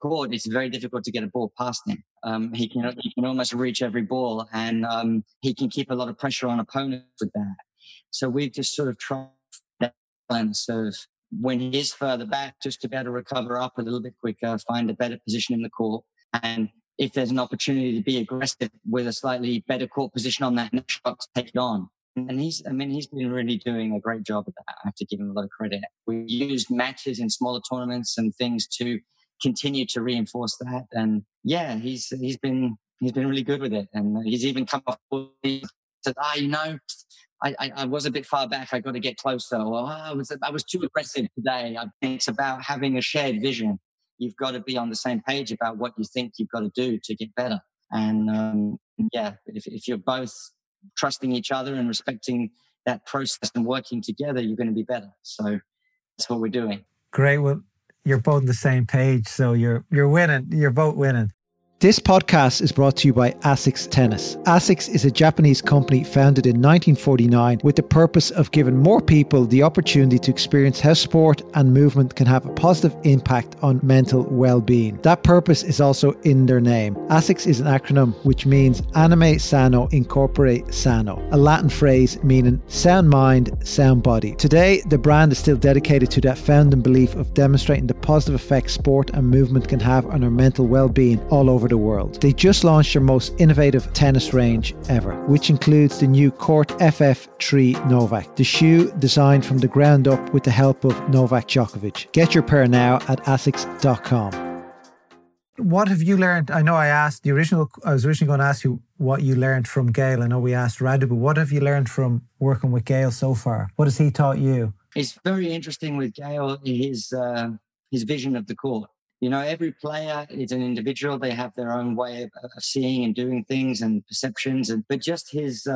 court, it's very difficult to get a ball past him. He can almost reach every ball, and he can keep a lot of pressure on opponents with that. So we've just sort of tried that balance of when he is further back, just to be able to recover up a little bit quicker, find a better position in the court. And if there's an opportunity to be aggressive with a slightly better court position on that next shot, to take it on. And he's been really doing a great job of that. I have to give him a lot of credit. We used matches in smaller tournaments and things to continue to reinforce that. And he's been really good with it. And he's even come off and said, I was a bit far back. I got to get closer. Or I was too aggressive today. I think it's about having a shared vision. You've got to be on the same page about what you think you've got to do to get better. And if you're both trusting each other and respecting that process and working together, you're going to be better. So that's what we're doing. Great. Well, you're both on the same page, so you're winning. You're both winning. This podcast is brought to you by ASICS Tennis. ASICS is a Japanese company founded in 1949 with the purpose of giving more people the opportunity to experience how sport and movement can have a positive impact on mental well-being. That purpose is also in their name. ASICS is an acronym which means Anime Sano Incorpore Sano, a Latin phrase meaning sound mind, sound body. Today, the brand is still dedicated to that founding belief of demonstrating the positive effects sport and movement can have on our mental well-being all over the world. They just launched their most innovative tennis range ever, which includes the new Court FF3 Novak, the shoe designed from the ground up with the help of Novak Djokovic. Get your pair now at asics.com. What have you learned? I know I was originally going to ask you what you learned from Gaël. I know we asked Radu, but what have you learned from working with Gaël so far? What has he taught you? It's very interesting with Gaël, his vision of the court. You know, every player is an individual. They have their own way of seeing and doing things and perceptions. But just his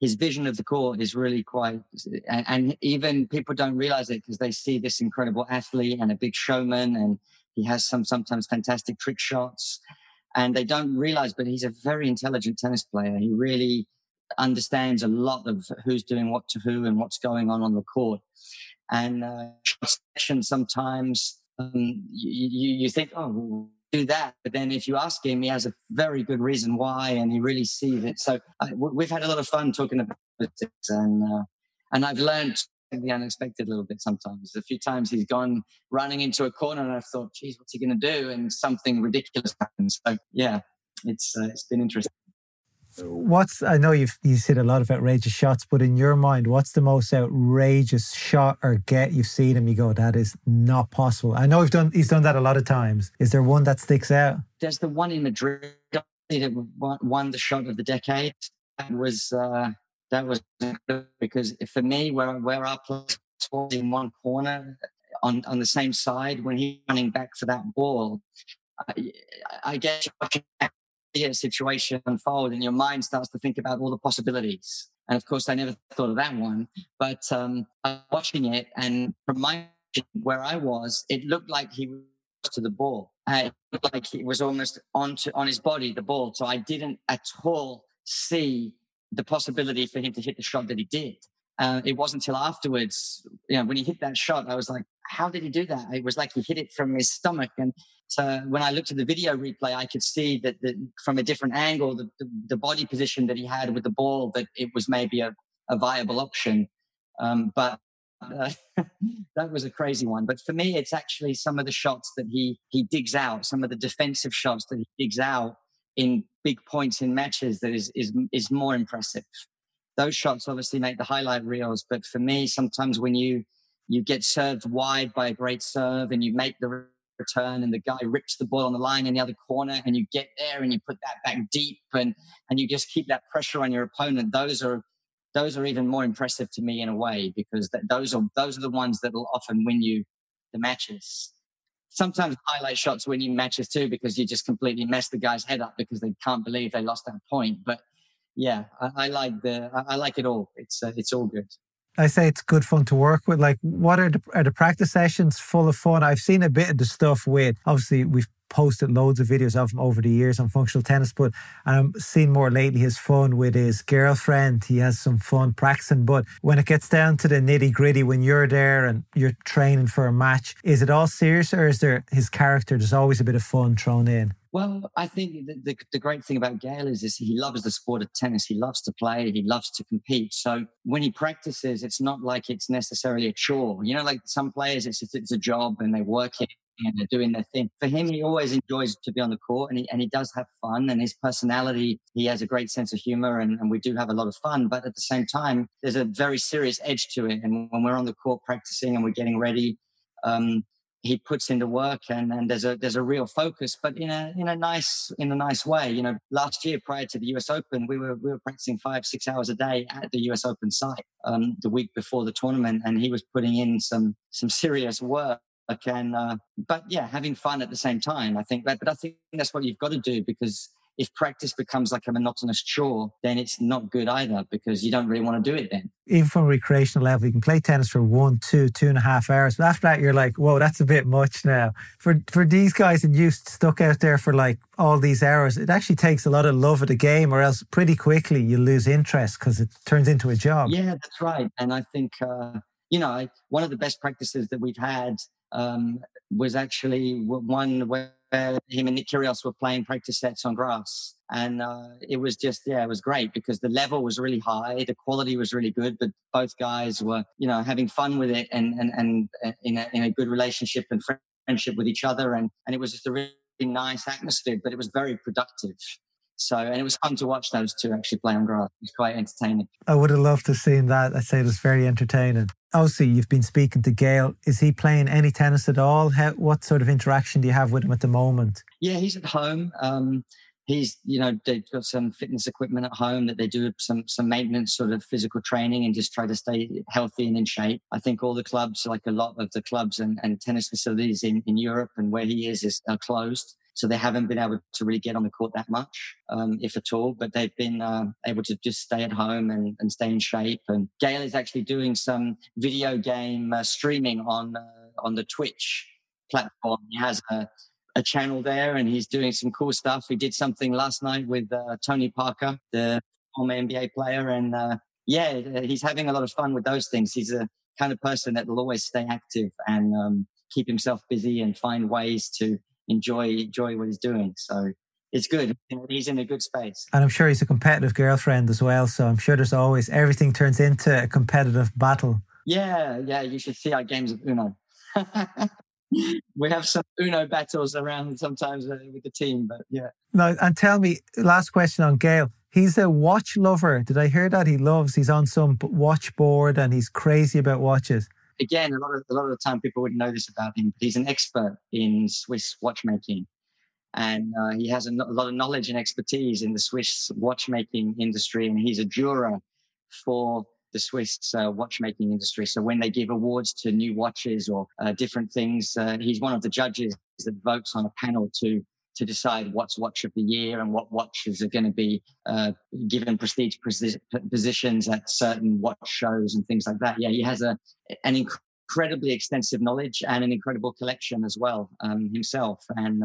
his vision of the court is really quite, and even people don't realize it because they see this incredible athlete and a big showman, and he has some sometimes fantastic trick shots, and they don't realize, but he's a very intelligent tennis player. He really understands a lot of who's doing what to who and what's going on the court. And sometimes you think, oh, we'll do that. But then if you ask him, he has a very good reason why, and he really sees it. So we've had a lot of fun talking about this, and I've learned the unexpected a little bit sometimes. A few times he's gone running into a corner and I've thought, geez, what's he going to do? And something ridiculous happens. So, yeah, it's been interesting. I know you've hit a lot of outrageous shots, but in your mind, what's the most outrageous shot or get you've seen him? You go, that is not possible. I know he's done that a lot of times. Is there one that sticks out? There's the one in Madrid that won the shot of the decade. That was because for me, where our players was in one corner on the same side, when he's running back for that ball, I guess a situation unfold and your mind starts to think about all the possibilities. And of course I never thought of that one, but watching it, and from my where I was, it looked like he was to the ball. It looked like he was almost on his body, the ball. So I didn't at all see the possibility for him to hit the shot that he did. It wasn't until afterwards, when he hit that shot, I was like, how did he do that? It was like he hit it from his stomach. And so when I looked at the video replay, I could see that from a different angle, the body position that he had with the ball, that it was maybe a viable option. But that was a crazy one. But for me, it's actually some of the shots that he digs out, some of the defensive shots that he digs out in big points in matches that is more impressive. Those shots obviously make the highlight reels, but for me, sometimes when you get served wide by a great serve and you make the return and the guy rips the ball on the line in the other corner and you get there and you put that back deep and you just keep that pressure on your opponent, those are even more impressive to me in a way, because those are the ones that will often win you the matches. Sometimes highlight shots win you matches too, because you just completely mess the guy's head up because they can't believe they lost that point, but yeah, I like it all. It's all good. I say it's good fun to work with. Like, what are the practice sessions full of fun? I've seen a bit of the stuff with, obviously we've posted loads of videos of him over the years on functional tennis, but I'm seeing more lately his fun with his girlfriend. He has some fun practicing, but when it gets down to the nitty gritty, when you're there and you're training for a match, is it all serious, or is there his character? There's always a bit of fun thrown in. Well, I think the great thing about Gaël is he loves the sport of tennis. He loves to play. He loves to compete. So when he practices, it's not like it's necessarily a chore. Like some players, it's a job and they work it and they're doing their thing. For him, he always enjoys to be on the court, and he does have fun. And his personality, he has a great sense of humor, and we do have a lot of fun. But at the same time, there's a very serious edge to it. And when we're on the court practicing and we're getting ready, he puts into work, and there's a real focus, but in a nice way. Last year, prior to the US Open, we were practicing 5-6 hours a day at the US Open site the week before the tournament, and he was putting in some serious work, and having fun at the same time. I think that, but I think that's what you've got to do, because if practice becomes like a monotonous chore, then it's not good either, because you don't really want to do it then. Even from a recreational level, you can play tennis for 1, 2, 2.5 hours. But after that, you're like, whoa, that's a bit much now. For these guys and you stuck out there for like all these hours, it actually takes a lot of love of the game, or else pretty quickly you lose interest because it turns into a job. Yeah, that's right. And I think, one of the best practices that we've had was actually one where him and Nick Kyrgios were playing practice sets on grass, and it was great, because the level was really high, the quality was really good, but both guys were having fun with it, and in a good relationship and friendship with each other, and it was just a really nice atmosphere, but it was very productive. So, and it was fun to watch those two actually play on grass. It was quite entertaining. I would have loved to have seen that. I'd say it was very entertaining. Obviously, you've been speaking to Gaël. Is he playing any tennis at all? What sort of interaction do you have with him at the moment? Yeah, he's at home. They've got some fitness equipment at home that they do some maintenance, sort of physical training, and just try to stay healthy and in shape. I think all the clubs, like a lot of the clubs and tennis facilities in Europe and where he is are closed. So they haven't been able to really get on the court that much, if at all. But they've been able to just stay at home and stay in shape. And Gaël is actually doing some video game streaming on the Twitch platform. He has a channel there, and he's doing some cool stuff. He did something last night with Tony Parker, the former NBA player. And yeah, he's having a lot of fun with those things. He's a kind of person that will always stay active and keep himself busy and find ways to enjoy what he's doing. So it's good. He's in a good space. And I'm sure he's a competitive girlfriend as well. So I'm sure there's always, everything turns into a competitive battle. Yeah. You should see our games of Uno. We have some Uno battles around sometimes with the team, but yeah. No, and tell me, last question on Gaël. He's a watch lover. Did I hear that he's on some watch board and he's crazy about watches? Again, a lot of the time people wouldn't know this about him, but he's an expert in Swiss watchmaking. And he has a lot of knowledge and expertise in the Swiss watchmaking industry. And he's a juror for the Swiss watchmaking industry. So when they give awards to new watches or different things, he's one of the judges that votes on a panel to decide what's watch of the year and what watches are going to be given prestige positions at certain watch shows and things like that. Yeah, he has an incredibly extensive knowledge and an incredible collection as well himself. And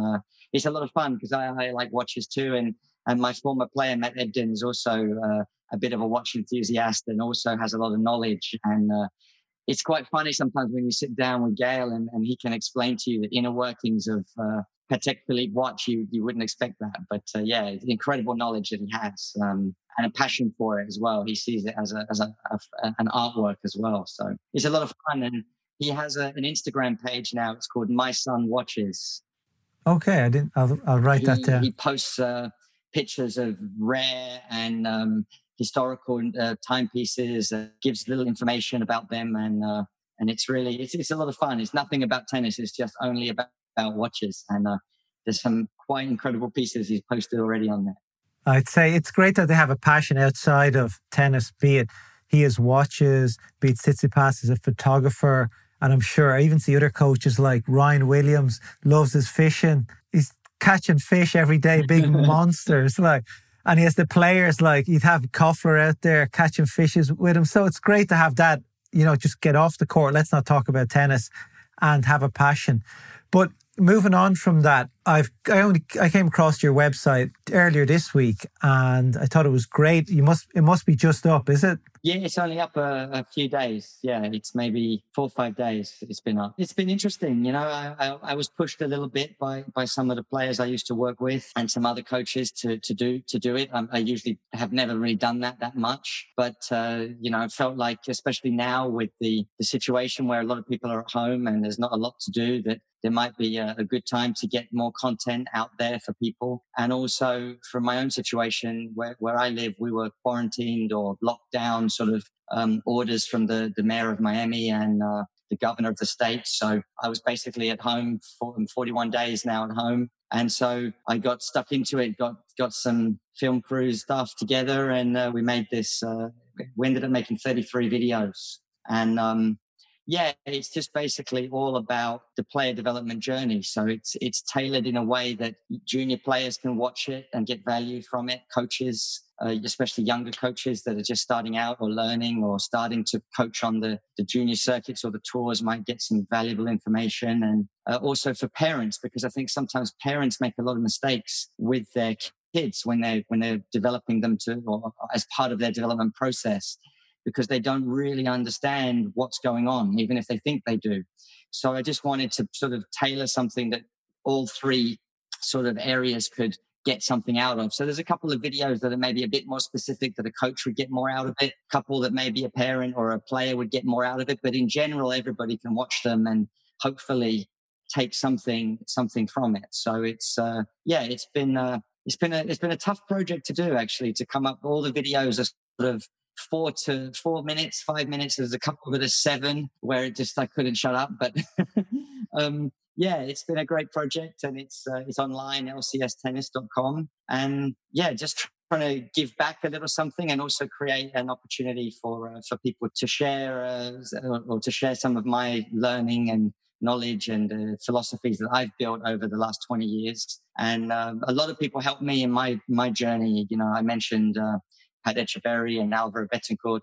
it's a lot of fun because I like watches too. And my former player, Matt Ebden, is also a bit of a watch enthusiast and also has a lot of knowledge. And it's quite funny sometimes when you sit down with Gaël and he can explain to you the inner workings of Patek Philippe watch. You wouldn't expect that, but yeah, it's incredible knowledge that he has and a passion for it as well. He sees it as an artwork as well, so it's a lot of fun. And he has an Instagram page now. It's called My Son Watches. Okay, I'll write that down. He posts pictures of rare and historical timepieces. Gives little information about them, and it's really it's a lot of fun. It's nothing about tennis. It's just only about watches, and there's some quite incredible pieces he's posted already on there. I'd say it's great that they have a passion outside of tennis, be it he is watches, be it Tsitsipas is a photographer, and I'm sure I even see other coaches like Ryan Williams loves his fishing. He's catching fish every day, big monsters. And he has the players, you'd have Koffler out there catching fishes with him. So it's great to have that, just get off the court. Let's not talk about tennis and have a passion. But moving on from that, I came across your website earlier this week, and I thought it was great. It must be just up, is it? Yeah, it's only up a few days. Yeah, it's maybe 4 or 5 days. It's been up. It's been interesting. I was pushed a little bit by some of the players I used to work with and some other coaches to do it. I usually have never really done that much, but I felt like, especially now with the situation where a lot of people are at home and there's not a lot to do, that there might be a good time to get more content out there for people. And also from my own situation where I live, we were quarantined or locked down, sort of orders from the mayor of Miami and the governor of the state. So I was basically at home for 41 days now at home. And so I got stuck into it, got some film crew stuff together, and we ended up making 33 videos. And yeah, it's just basically all about the player development journey. So it's tailored in a way that junior players can watch it and get value from it. Coaches, especially younger coaches that are just starting out or learning or starting to coach on the junior circuits or the tours, might get some valuable information. And also for parents, because I think sometimes parents make a lot of mistakes with their kids when they're developing them to, or as part of their development process, because they don't really understand what's going on, even if they think they do. So I just wanted to sort of tailor something that all three sort of areas could get something out of. So there's a couple of videos that are maybe a bit more specific that a coach would get more out of it, a couple that maybe a parent or a player would get more out of it. But in general, everybody can watch them and hopefully take something from it. So it's been a tough project to do, actually, to come up. All the videos are sort of 4 to 4 minutes, 5 minutes. There's a couple of it 7 where it just, I couldn't shut up. But yeah, it's been a great project, and it's online, lcstennis.com. And yeah, just trying to give back a little something, and also create an opportunity for people to share some of my learning and knowledge and the philosophies that I've built over the last 20 years. And a lot of people helped me in my journey. You know, I mentioned Pat Etcheberry and Alvaro Betancourt,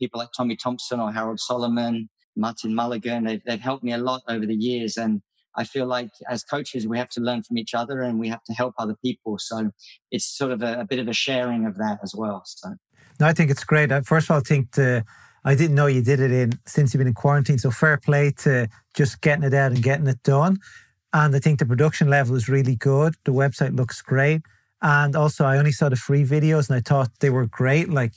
people like Tommy Thompson or Harold Solomon, Martin Mulligan. They've helped me a lot over the years. And I feel like as coaches, we have to learn from each other and we have to help other people. So it's sort of a bit of a sharing of that as well. So no, I think it's great. First of all, I think I didn't know you did it since you've been in quarantine. So fair play to just getting it out and getting it done. And I think the production level is really good. The website looks great. And also, I only saw the free videos and I thought they were great. Like,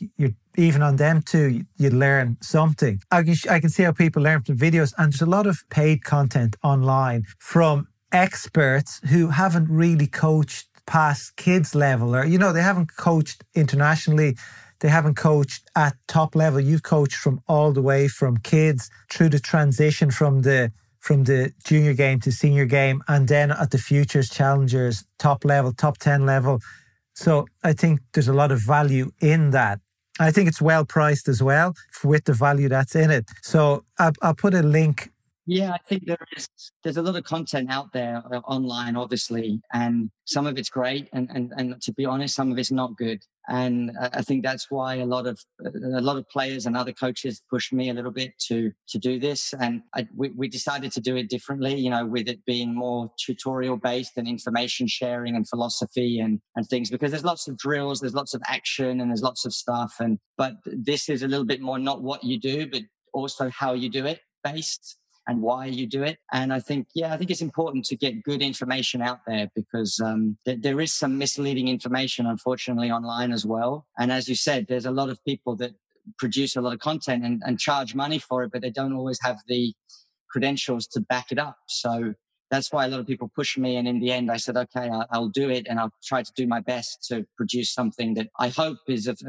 even on them too, you'd learn something. I can see how people learn from videos. And there's a lot of paid content online from experts who haven't really coached past kids level, or, you know, they haven't coached internationally. They haven't coached at top level. You've coached from all the way from kids through the transition from the junior game to senior game, and then at the Futures, Challengers, top level, top 10 level. So I think there's a lot of value in that. I think it's well priced as well with the value that's in it. So I'll put a link. Yeah, I think there's a lot of content out there online, obviously, and some of it's great. And to be honest, some of it's not good. And I think that's why a lot of players and other coaches pushed me a little bit to do this. And we decided to do it differently, you know, with it being more tutorial based and information sharing and philosophy and things, because there's lots of drills, there's lots of action and there's lots of stuff. But this is a little bit more not what you do, but also how you do it based and why you do it. And I think it's important to get good information out there because there is some misleading information, unfortunately, online as well. And as you said, there's a lot of people that produce a lot of content and charge money for it, but they don't always have the credentials to back it up. So that's why a lot of people push me. And in the end, I said, okay, I'll do it. And I'll try to do my best to produce something that I hope is of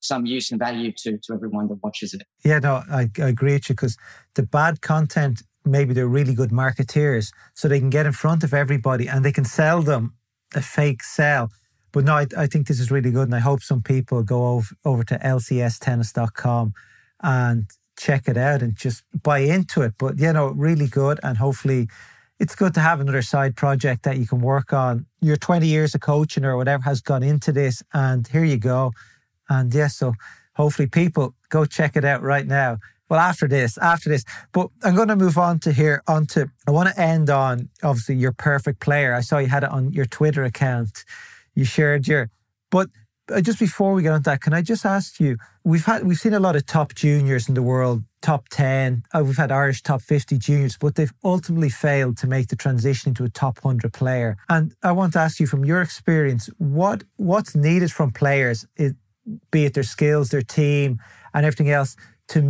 some use and value to everyone that watches it. Yeah, no, I agree with you, because the bad content, maybe they're really good marketeers, so they can get in front of everybody and they can sell them a fake sell. But no, I think this is really good, and I hope some people go over to lcstennis.com and check it out and just buy into it. But, you know, really good, and hopefully it's good to have another side project that you can work on. Your 20 years of coaching or whatever has gone into this, and here you go. And yes, so hopefully people go check it out right now. Well, after this, but I'm going to move on to I want to end on, obviously, your perfect player. I saw you had it on your Twitter account. You shared but just before we get on to that, can I just ask you, we've seen a lot of top juniors in the world, top 10, we've had Irish top 50 juniors, but they've ultimately failed to make the transition into a top 100 player. And I want to ask you, from your experience, what's needed from players is, be it their skills, their team and everything else, to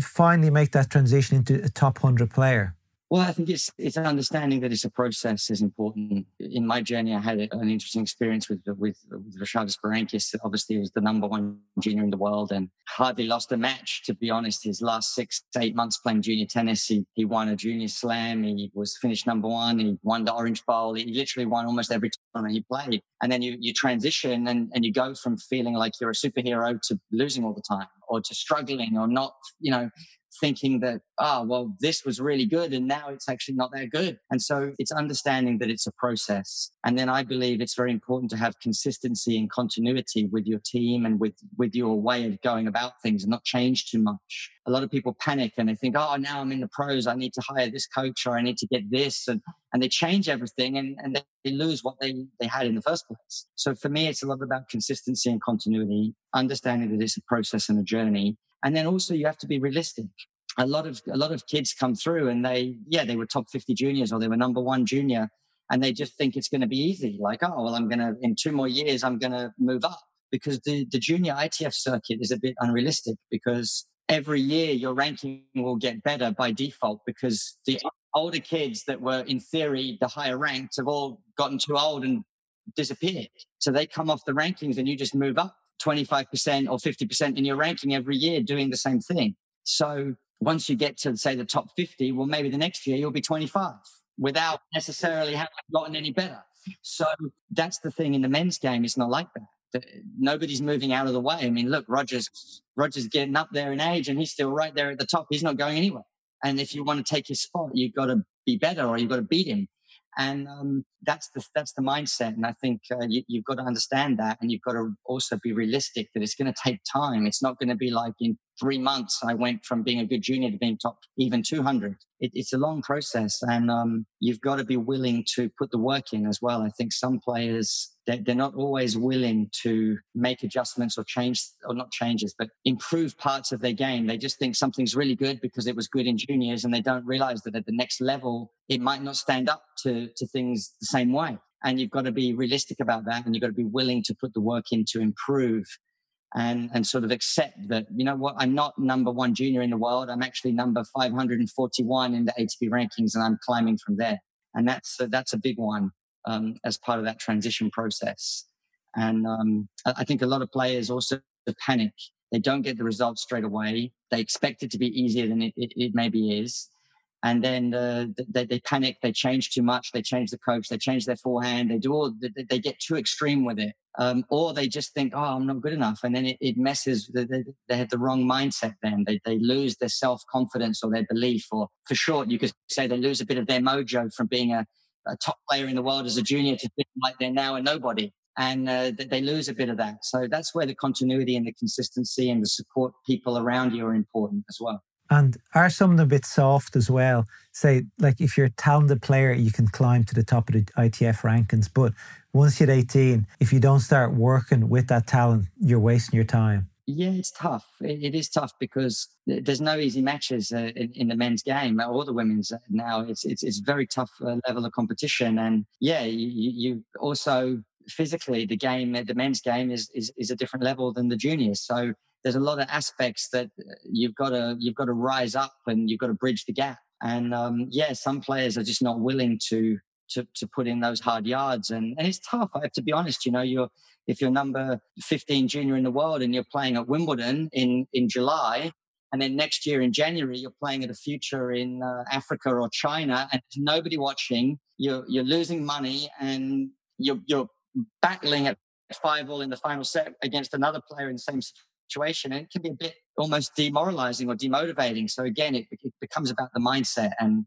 finally make that transition into a top 100 player? Well, I think it's understanding that it's a process is important. In my journey, I had an interesting experience with Rafael Nadal. Obviously, he was the number one junior in the world and hardly lost a match, to be honest. His last 6 to 8 months playing junior tennis, he won a junior slam. He was finished number one. He won the Orange Bowl. He literally won almost every tournament he played. And then you transition and you go from feeling like you're a superhero to losing all the time, or to struggling, or not, you know, thinking that, this was really good and now it's actually not that good. And so it's understanding that it's a process. And then I believe it's very important to have consistency and continuity with your team and with your way of going about things, and not change too much. A lot of people panic and they think, now I'm in the pros, I need to hire this coach or I need to get this. And they change everything and they lose what they had in the first place. So for me, it's a lot about consistency and continuity, understanding that it's a process and a journey. And then also you have to be realistic. A lot of kids come through and they were top 50 juniors or they were number one junior, and they just think it's going to be easy. Like, in 2 more years, I'm going to move up, because the junior ITF circuit is a bit unrealistic, because every year your ranking will get better by default, because the older kids that were in theory the higher ranked have all gotten too old and disappeared. So they come off the rankings and you just move up 25% or 50% in your ranking every year doing the same thing. So once you get to, say, the top 50, well, maybe the next year you'll be 25 without necessarily having gotten any better. So that's the thing in the men's game. It's not like that. Nobody's moving out of the way. I mean, look, Roger's getting up there in age and he's still right there at the top. He's not going anywhere. And if you want to take his spot, you've got to be better or you've got to beat him. And that's the mindset. And I think you've got to understand that. And you've got to also be realistic that it's going to take time. It's not going to be like in 3 months, I went from being a good junior to being top even 200. It's a long process. And you've got to be willing to put the work in as well. I think some players, they're not always willing to make adjustments or change, or not changes, but improve parts of their game. They just think something's really good because it was good in juniors, and they don't realize that at the next level, it might not stand up to things the same way. And you've got to be realistic about that, and you've got to be willing to put the work in to improve and sort of accept that, you know what, I'm not number one junior in the world. I'm actually number 541 in the ATP rankings, and I'm climbing from there. And that's a big one. As part of that transition process. And I think a lot of players also panic. They don't get the results straight away. They expect it to be easier than it maybe is. And then they panic, they change too much, they change the coach, they change their forehand, they get too extreme with it. Or they just think, oh, I'm not good enough. And then it messes, they have the wrong mindset then. They lose their self-confidence or their belief, or for short, you could say they lose a bit of their mojo from being a top player in the world as a junior to feel like they're now a nobody, and they lose a bit of that. So that's where the continuity and the consistency and the support people around you are important as well. And are some of them a bit soft as well? Say, like, if you're a talented player, you can climb to the top of the ITF rankings, but once you're 18, if you don't start working with that talent, you're wasting your time. Yeah, it's tough. It is tough because there's no easy matches in the men's game or the women's now. It's very tough level of competition. And yeah, you also physically the men's game is a different level than the juniors. So there's a lot of aspects that you've got to rise up and you've got to bridge the gap. And some players are just not willing to put in those hard yards. And it's tough. I have to be honest, you know, if you're number 15 junior in the world and you're playing at Wimbledon in July, and then next year in January, you're playing at a future in Africa or China, and there's nobody watching, you're losing money, and you're battling at 5-all in the final set against another player in the same situation. And it can be a bit almost demoralizing or demotivating. So again, it becomes about the mindset and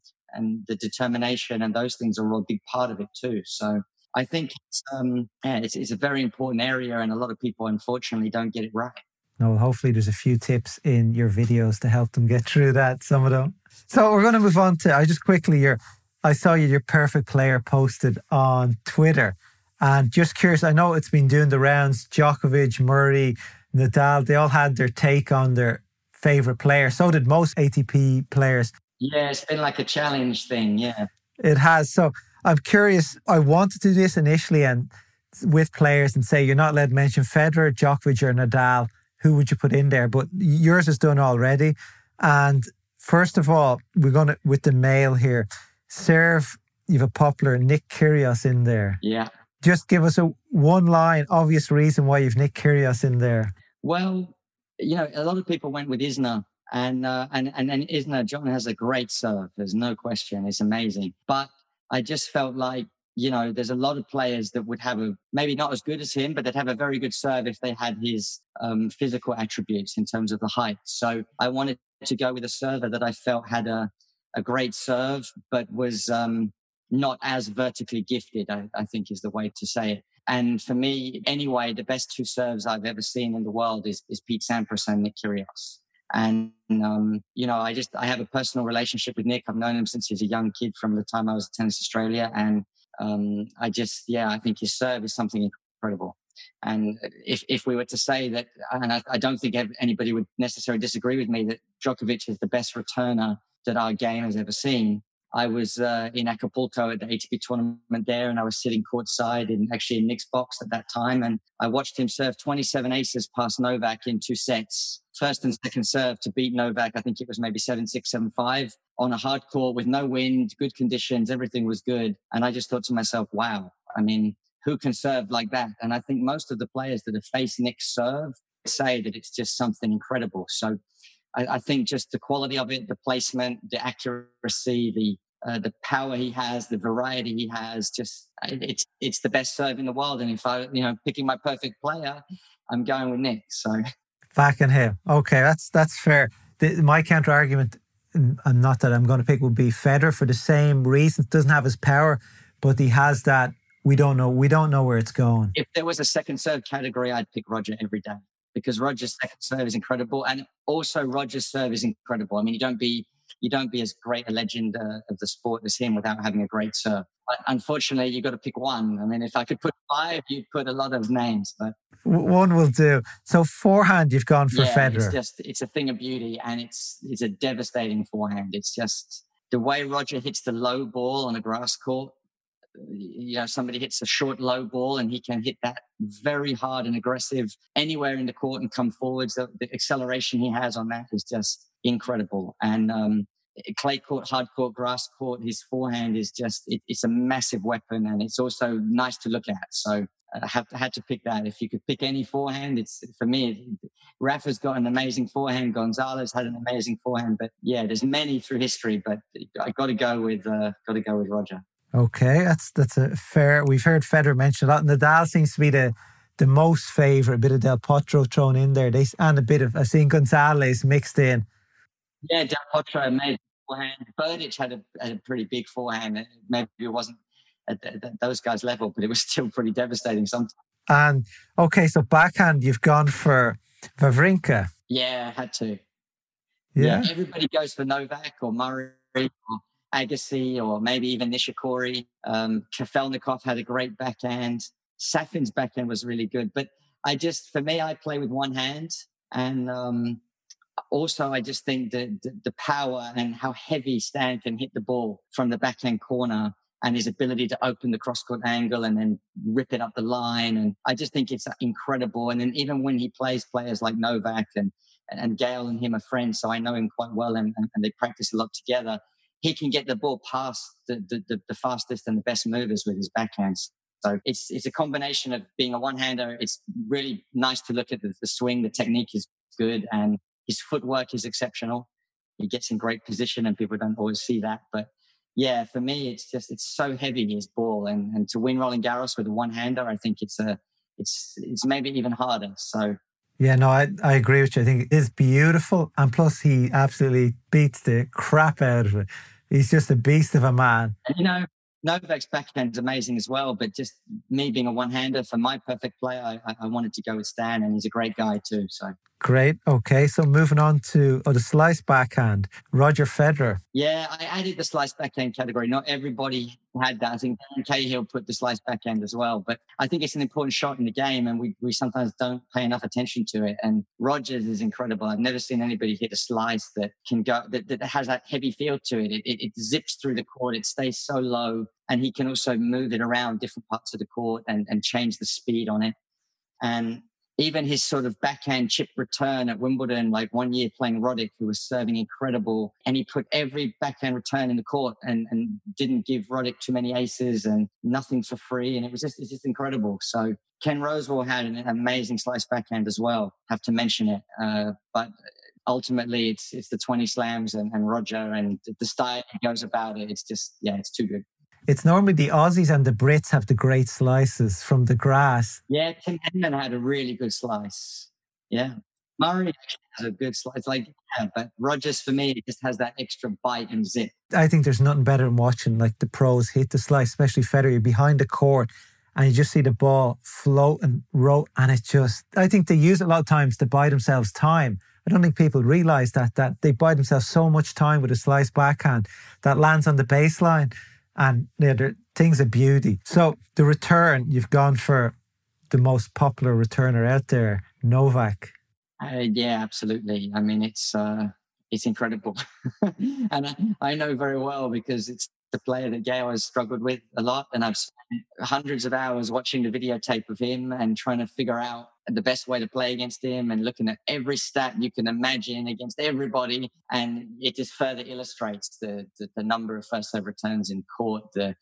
the determination, and those things are a big part of it too. So I think it's a very important area, and a lot of people, unfortunately, don't get it right. No, hopefully there's a few tips in your videos to help them get through that, some of them. So we're going to move on to, I saw your perfect player posted on Twitter. And just curious, I know it's been doing the rounds, Djokovic, Murray, Nadal, they all had their take on their favourite player. So did most ATP players. Yeah, it's been like a challenge thing, yeah. It has. So I'm curious, I wanted to do this initially and with players and say, you're not allowed to mention Federer, Djokovic or Nadal. Who would you put in there? But yours is done already. And first of all, we're going to, with the male here, serve, you have a popular Nick Kyrgios in there. Yeah. Just give us one line, obvious reason why you've Nick Kyrgios in there. Well, you know, a lot of people went with Isner. And Isner, John has a great serve. There's no question. It's amazing. But I just felt like, you know, there's a lot of players that would have maybe not as good as him, but they'd have a very good serve if they had his physical attributes in terms of the height. So I wanted to go with a server that I felt had a great serve, but was not as vertically gifted, I think is the way to say it. And for me, anyway, the best two serves I've ever seen in the world is Pete Sampras and Nick Kyrgios. And, you know, I have a personal relationship with Nick. I've known him since he was a young kid from the time I was at Tennis Australia. And I think his serve is something incredible. And if we were to say that, and I don't think anybody would necessarily disagree with me that Djokovic is the best returner that our game has ever seen. I was in Acapulco at the ATP tournament there, and I was sitting courtside in Nick's box at that time. And I watched him serve 27 aces past Novak in two sets. First and second serve to beat Novak, I think it was maybe 7-6, 7-5, on a hard court with no wind, good conditions, everything was good. And I just thought to myself, wow, I mean, who can serve like that? And I think most of the players that have faced Nick's serve say that it's just something incredible. So I think just the quality of it, the placement, the accuracy, the power he has, the variety he has, just it's the best serve in the world. And if I, you know, picking my perfect player, I'm going with Nick, so... Back in him. Okay, that's fair. My counter argument and not that I'm going to pick, would be Federer for the same reasons. Doesn't have his power, but he has that, we don't know where it's going. If there was a second serve category, I'd pick Roger every day, because Roger's second serve is incredible. And also Roger's serve is incredible. I mean, you don't be as great a legend of the sport as him without having a great serve. But unfortunately, you've got to pick one. I mean, if I could put five, you'd put a lot of names, but one will do. So forehand, you've gone for Federer. It's a thing of beauty, and it's a devastating forehand. It's just the way Roger hits the low ball on a grass court. You know, somebody hits a short low ball and he can hit that very hard and aggressive anywhere in the court and come forwards. The acceleration he has on that is just incredible. And clay court, hard court, grass court, his forehand is just, it's a massive weapon, and it's also nice to look at. So I had to pick that. If you could pick any forehand, it's, for me, Rafa's got an amazing forehand. Gonzalez had an amazing forehand, but yeah, there's many through history, but I got to go with Roger. Okay, that's a fair... We've heard Federer mentioned a lot. Nadal seems to be the most favourite. A bit of Del Potro thrown in there. And a bit of... I've seen Gonzalez mixed in. Yeah, Del Potro made forehand. Berdych had a pretty big forehand. Maybe it wasn't at those guys' level, but it was still pretty devastating sometimes. And, okay, so backhand, you've gone for Wawrinka. Yeah, I had to. Yeah, everybody goes for Novak or Murray or Agassi, or maybe even Nishikori. Kafelnikov had a great backhand. Safin's backhand was really good. But I play with one hand. And also, I just think the power and how heavy Stan can hit the ball from the backhand corner, and his ability to open the cross-court angle and then rip it up the line. And I just think it's incredible. And then even when he plays players like Novak and Gaël and him are friends, so I know him quite well, and they practice a lot together. He can get the ball past the fastest and the best movers with his backhands. So it's a combination of being a one-hander. It's really nice to look at the swing. The technique is good, and his footwork is exceptional. He gets in great position, and people don't always see that. But yeah, for me, it's so heavy, his ball, and to win Roland Garros with a one-hander, I think it's maybe even harder. So. Yeah, no, I agree with you. I think it is beautiful. And plus, he absolutely beats the crap out of it. He's just a beast of a man. And, you know, Novak's backhand is amazing as well, but just me being a one-hander, for my perfect play, I wanted to go with Stan, and he's a great guy too. So great. Okay, so moving on to the slice backhand, Roger Federer. Yeah, I added the slice backhand category. Not everybody had that. I think Dan Cahill put the slice backhand as well, but I think it's an important shot in the game, and we sometimes don't pay enough attention to it. And Roger's is incredible. I've never seen anybody hit a slice that can go that has that heavy feel to it. It zips through the court. It stays so low, and he can also move it around different parts of the court and change the speed on it. And even his sort of backhand chip return at Wimbledon, like one year playing Roddick, who was serving incredible, and he put every backhand return in the court and didn't give Roddick too many aces and nothing for free. And it's just incredible. So Ken Rosewall had an amazing slice backhand as well, have to mention it. But ultimately, it's the 20 slams and Roger and the style he goes about it. It's just, yeah, it's too good. It's normally the Aussies and the Brits have the great slices from the grass. Yeah, Tim Henman had a really good slice. Yeah. Murray has a good slice. Like, yeah, but Rogers, for me, just has that extra bite and zip. I think there's nothing better than watching like the pros hit the slice, especially Federer. You're behind the court and you just see the ball float and roll, and it just... I think they use it a lot of times to buy themselves time. I don't think people realise that they buy themselves so much time with a slice backhand that lands on the baseline. And they're things of beauty. So the return, you've gone for the most popular returner out there, Novak. Yeah, absolutely. I mean, it's incredible. And I know very well, because it's the player that Gaël has struggled with a lot. And I've spent hundreds of hours watching the videotape of him and trying to figure out the best way to play against him and looking at every stat you can imagine against everybody. And it just further illustrates the number of first serve returns in court, the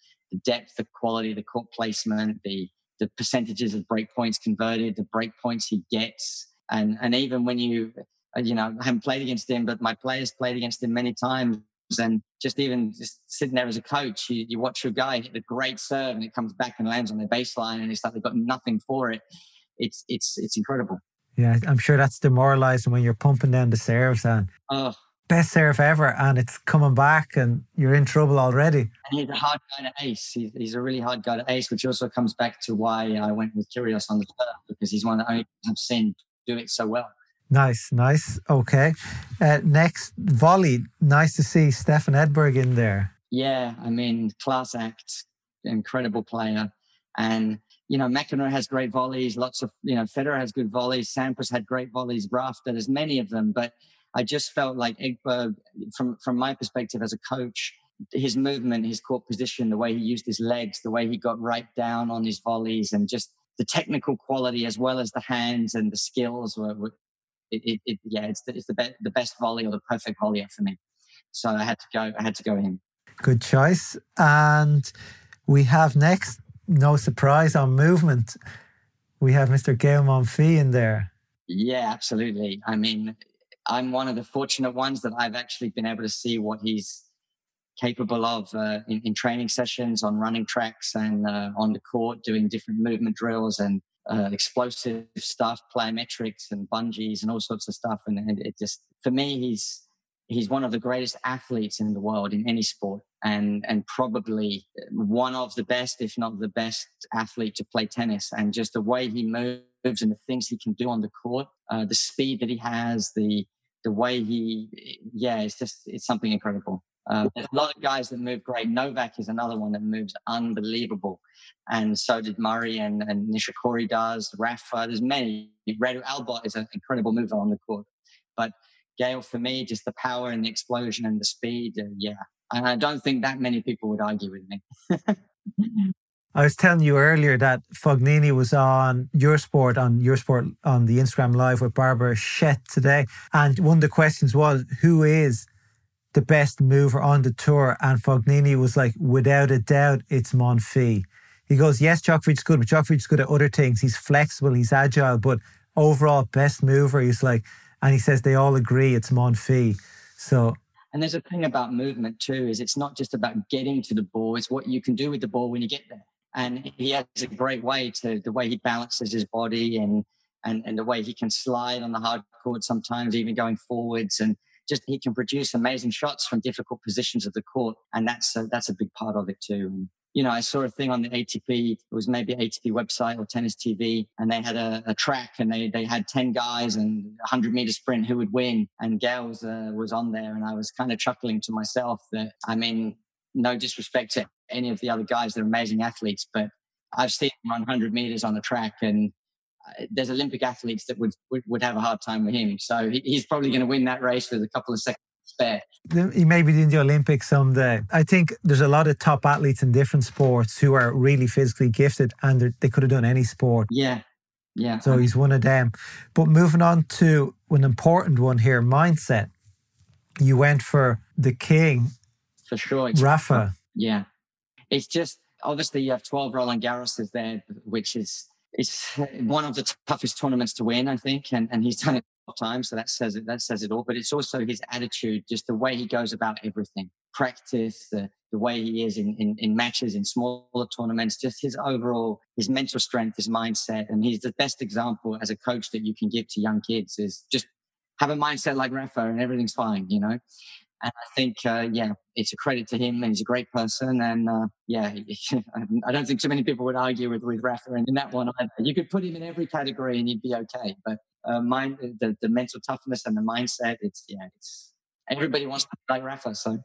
depth, the quality, the court placement, the percentages of break points converted, the break points he gets. And even when you know, I haven't played against him, but my players played against him many times. And just sitting there as a coach, you watch your guy hit a great serve and it comes back and lands on their baseline, and it's like they've got nothing for it. It's incredible. Yeah, I'm sure that's demoralizing when you're pumping down the serves. And best serve ever and it's coming back and you're in trouble already. And he's a hard guy to ace. He's a really hard guy to ace, which also comes back to why I went with Kyrgios on the serve, because he's one that I have seen do it so well. Nice. Okay. Next, volley. Nice to see Stefan Edberg in there. Yeah, I mean, class act, incredible player. And, you know, McEnroe has great volleys, lots of, you know, Federer has good volleys, Sampras had great volleys, Rafter, there's many of them, but I just felt like Edberg, from my perspective as a coach, his movement, his court position, the way he used his legs, the way he got right down on his volleys, and just the technical quality as well as the hands and the skills it's the best volley, or the perfect volleyer for me. So I had to go in. Good choice. And we have next, no surprise on movement, we have Mr. Gaël Monfils in there. Yeah, absolutely. I mean, I'm one of the fortunate ones that I've actually been able to see what he's capable of in training sessions, on running tracks and on the court, doing different movement drills and explosive stuff, plyometrics and bungees and all sorts of stuff. And it just, for me, he's one of the greatest athletes in the world in any sport, and probably one of the best, if not the best athlete to play tennis. And just the way he moves and the things he can do on the court, the speed that he has, the way he, it's something incredible. There's a lot of guys that move great. Novak is another one that moves unbelievable. And so did Murray, and Nishikori does, Rafa, there's many. Radu Albot is an incredible mover on the court. But Gaël, for me, just the power and the explosion and the speed. And I don't think that many people would argue with me. I was telling you earlier that Fognini was on Eurosport, on the Instagram Live with Barbara Schett today. And one of the questions was, who is the best mover on the tour? And Fognini was like, without a doubt, it's Monfils. He goes, yes, Djokovic's good, but Djokovic's good at other things. He's flexible, he's agile, but overall best mover, he's like, and he says they all agree it's Monfils. So... And there's a thing about movement too, is it's not just about getting to the ball, it's what you can do with the ball when you get there. And he has a great way to, the way he balances his body and the way he can slide on the hard court sometimes, even going forwards, and just he can produce amazing shots from difficult positions of the court. And that's a big part of it too. And, you know, I saw a thing on the ATP, it was maybe ATP website or Tennis TV, and they had a track, and they had 10 guys and 100-meter sprint, who would win? And Gaël was on there, and I was kind of chuckling to myself that, I mean, no disrespect to any of the other guys, they're amazing athletes, but I've seen him run 100 meters on the track, and there's Olympic athletes that would have a hard time with him. So he's probably going to win that race with a couple of seconds spare. He may be in the Olympics someday. I think there's a lot of top athletes in different sports who are really physically gifted, and they could have done any sport. Yeah. So he's one of them. But moving on to an important one here, mindset. You went for the king. For sure. Rafa. Yeah. It's just, obviously you have 12 Roland Garros is there, which is, it's one of the toughest tournaments to win, I think. And he's done it time, so that says it all. But it's also his attitude, just the way he goes about everything, practice, the way he is in matches, in smaller tournaments, just his overall, his mental strength, his mindset. And he's the best example as a coach that you can give to young kids, is just have a mindset like Rafa and everything's fine, you know. And I think, it's a credit to him, and he's a great person. And I don't think too many people would argue with Rafa in that one either. You could put him in every category and he'd be okay. But the mental toughness and the mindset, it's everybody wants to play Rafa. So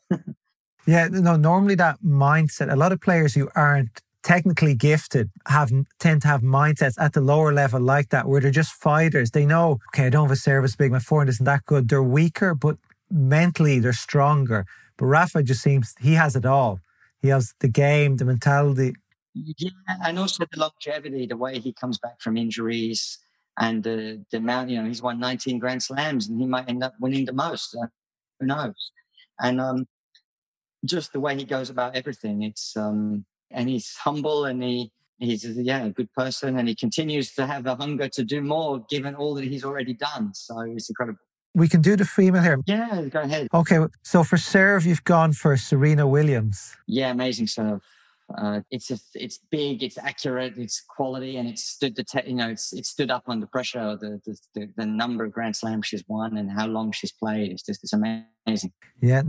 normally that mindset, a lot of players who aren't technically gifted tend to have mindsets at the lower level like that, where they're just fighters. They know, okay, I don't have a service big, my forehand isn't that good. They're weaker, but mentally they're stronger. But Rafa just seems, he has it all. He has the game, the mentality. Yeah, and also the longevity, the way he comes back from injuries. And the amount, you know, he's won 19 Grand Slams, and he might end up winning the most. Who knows? And just the way he goes about everything, it's and he's humble, and he's a good person, and he continues to have a hunger to do more, given all that he's already done. So it's incredible. We can do the female here. Yeah, go ahead. Okay, so for serve, you've gone for Serena Williams. Yeah, amazing serve. It's big, it's accurate, it's quality, and it's stood it stood up under pressure. The number of Grand Slams she's won and how long she's played, it's amazing. Yeah,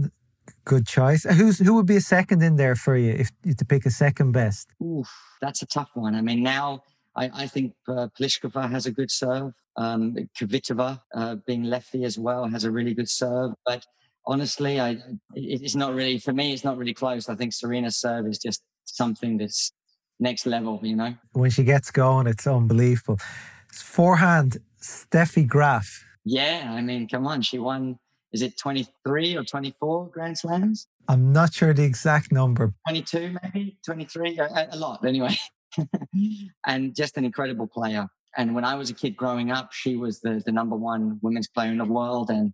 good choice. Who would be a second in there for you if to pick a second best? Oof, that's a tough one. I mean, now I think Pliskova has a good serve. Kvitova, being lefty as well, has a really good serve, but. Honestly, it's not really, for me, it's not really close. I think Serena's serve is just something that's next level, you know? When she gets going, it's unbelievable. Forehand, Steffi Graf. Yeah, I mean, come on. She won, is it 23 or 24 Grand Slams? I'm not sure the exact number. 22 maybe, 23, a lot anyway. And just an incredible player. And when I was a kid growing up, she was the number one women's player in the world, and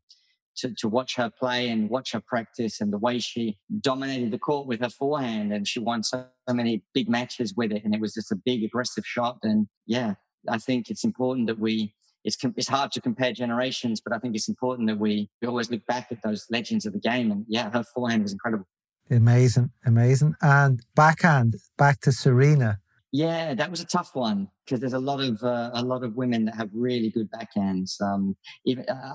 to watch her play and watch her practice and the way she dominated the court with her forehand, and she won so many big matches with it, and it was just a big aggressive shot. And yeah, I think it's important that it's hard to compare generations, but I think it's important that we always look back at those legends of the game, and yeah, her forehand was incredible. Amazing. And backhand, back to Serena. Yeah, that was a tough one because there's a lot of women that have really good backhands.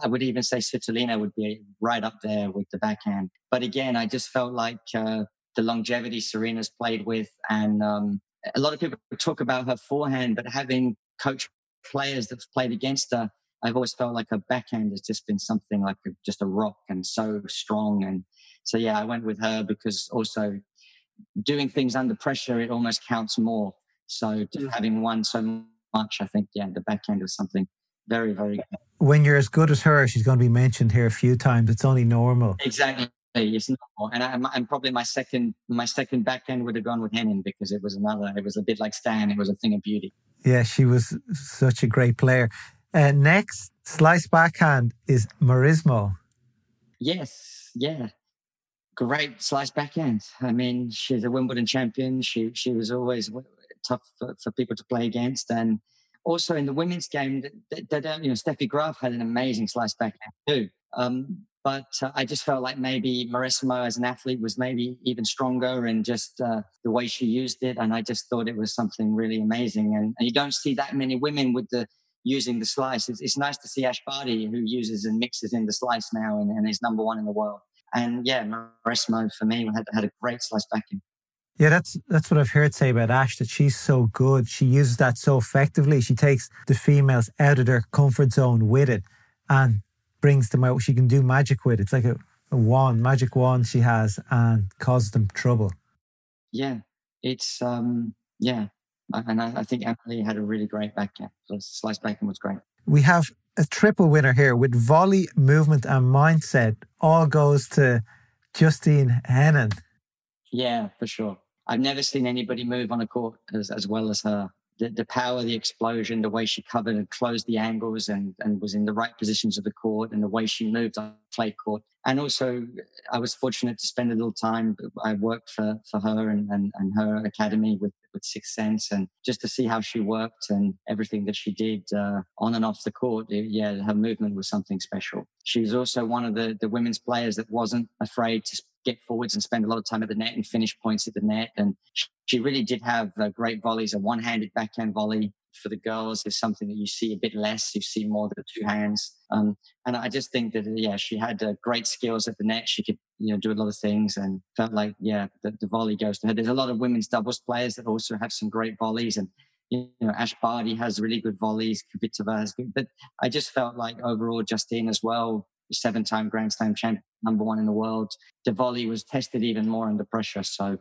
I would even say Svitolina would be right up there with the backhand. But again, I just felt like the longevity Serena's played with, and a lot of people talk about her forehand, but having coached players that have played against her, I've always felt like her backhand has just been something like just a rock and so strong. And so, yeah, I went with her because also doing things under pressure, it almost counts more. So having won so much, I think, yeah, the backhand was something very, very good. When you're as good as her, she's going to be mentioned here a few times. It's only normal. Exactly. It's normal. And I'm probably my second backhand would have gone with Henin because it was a bit like Stan. It was a thing of beauty. Yeah, she was such a great player. Next, slice backhand is Mauresmo. Yes, yeah. Great slice backhand. I mean, she's a Wimbledon champion. She was always tough for people to play against, and also in the women's game, they don't. You know, Steffi Graf had an amazing slice backhand too. But I just felt like maybe Mauresmo as an athlete was maybe even stronger, and just the way she used it. And I just thought it was something really amazing. And you don't see that many women with using the slice. It's nice to see Ash Barty, who uses and mixes in the slice now, and is number one in the world. And yeah, Mauresmo for me had a great slice backhand. Yeah, that's what I've heard say about Ash, that she's so good. She uses that so effectively. She takes the females out of their comfort zone with it and brings them out. She can do magic with it. It's like a magic wand she has, and causes them trouble. Yeah, it's, And I think Emily had a really great backhand. So slice backhand was great. We have a triple winner here with volley, movement and mindset. All goes to Justine Henin. Yeah, for sure. I've never seen anybody move on a court as well as her. The power, the explosion, the way she covered and closed the angles and was in the right positions of the court, and the way she moved on clay court. And also, I was fortunate to spend a little time. I worked for her and her academy with Sixth Sense, and just to see how she worked and everything that she did on and off the court. Her movement was something special. She was also one of the women's players that wasn't afraid to get forwards and spend a lot of time at the net and finish points at the net. And she really did have great volleys. A one-handed backhand volley for the girls is something that you see a bit less. You see more the two hands. And I just think that, yeah, she had great skills at the net. She could, you know, do a lot of things, and felt like, yeah, the volley goes to her. There's a lot of women's doubles players that also have some great volleys, and, you know, Ash Barty has really good volleys. Kvitova has good. But I just felt like overall Justine as well, 7-time Grand Slam champion, number one in the world. The volley was tested even more under pressure, so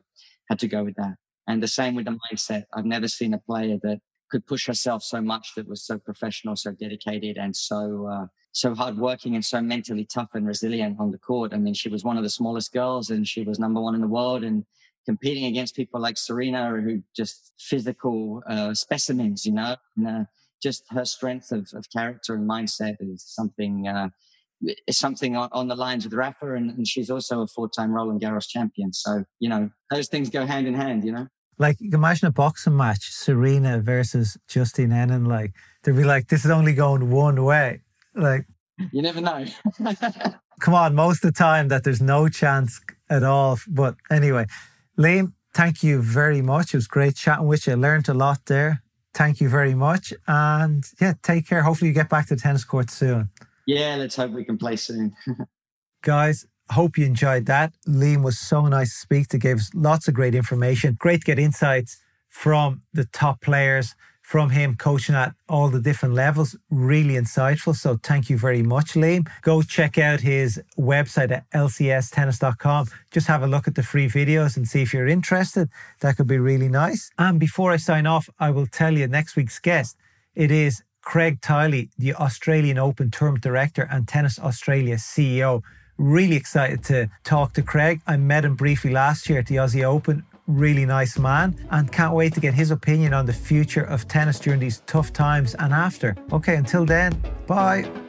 had to go with that. And the same with the mindset. I've never seen a player that could push herself so much, that was so professional, so dedicated, and so hardworking, and so mentally tough and resilient on the court. I mean, she was one of the smallest girls, and she was number one in the world, and competing against people like Serena, who just physical specimens, you know. And, just her strength of character and mindset is something... something on the lines with Rafa, and she's also a 4-time Roland Garros champion. So, you know, those things go hand in hand, you know? Like, imagine a boxing match, Serena versus Justine Henin. Like, they'd be like, this is only going one way. Like... You never know. Come on, most of the time that there's no chance at all. But anyway, Liam, thank you very much. It was great chatting with you. I learned a lot there. Thank you very much. And yeah, take care. Hopefully you get back to the tennis court soon. Yeah, let's hope we can play soon. Guys, hope you enjoyed that. Liam was so nice to speak to, gave us lots of great information. Great to get insights from the top players, from him coaching at all the different levels. Really insightful. So thank you very much, Liam. Go check out his website at lcstennis.com. Just have a look at the free videos and see if you're interested. That could be really nice. And before I sign off, I will tell you next week's guest. It is Craig Tiley, the Australian Open Tournament Director and Tennis Australia CEO. Really excited to talk to Craig. I met him briefly last year at the Aussie Open. Really nice man, and can't wait to get his opinion on the future of tennis during these tough times and after. Okay, until then, bye.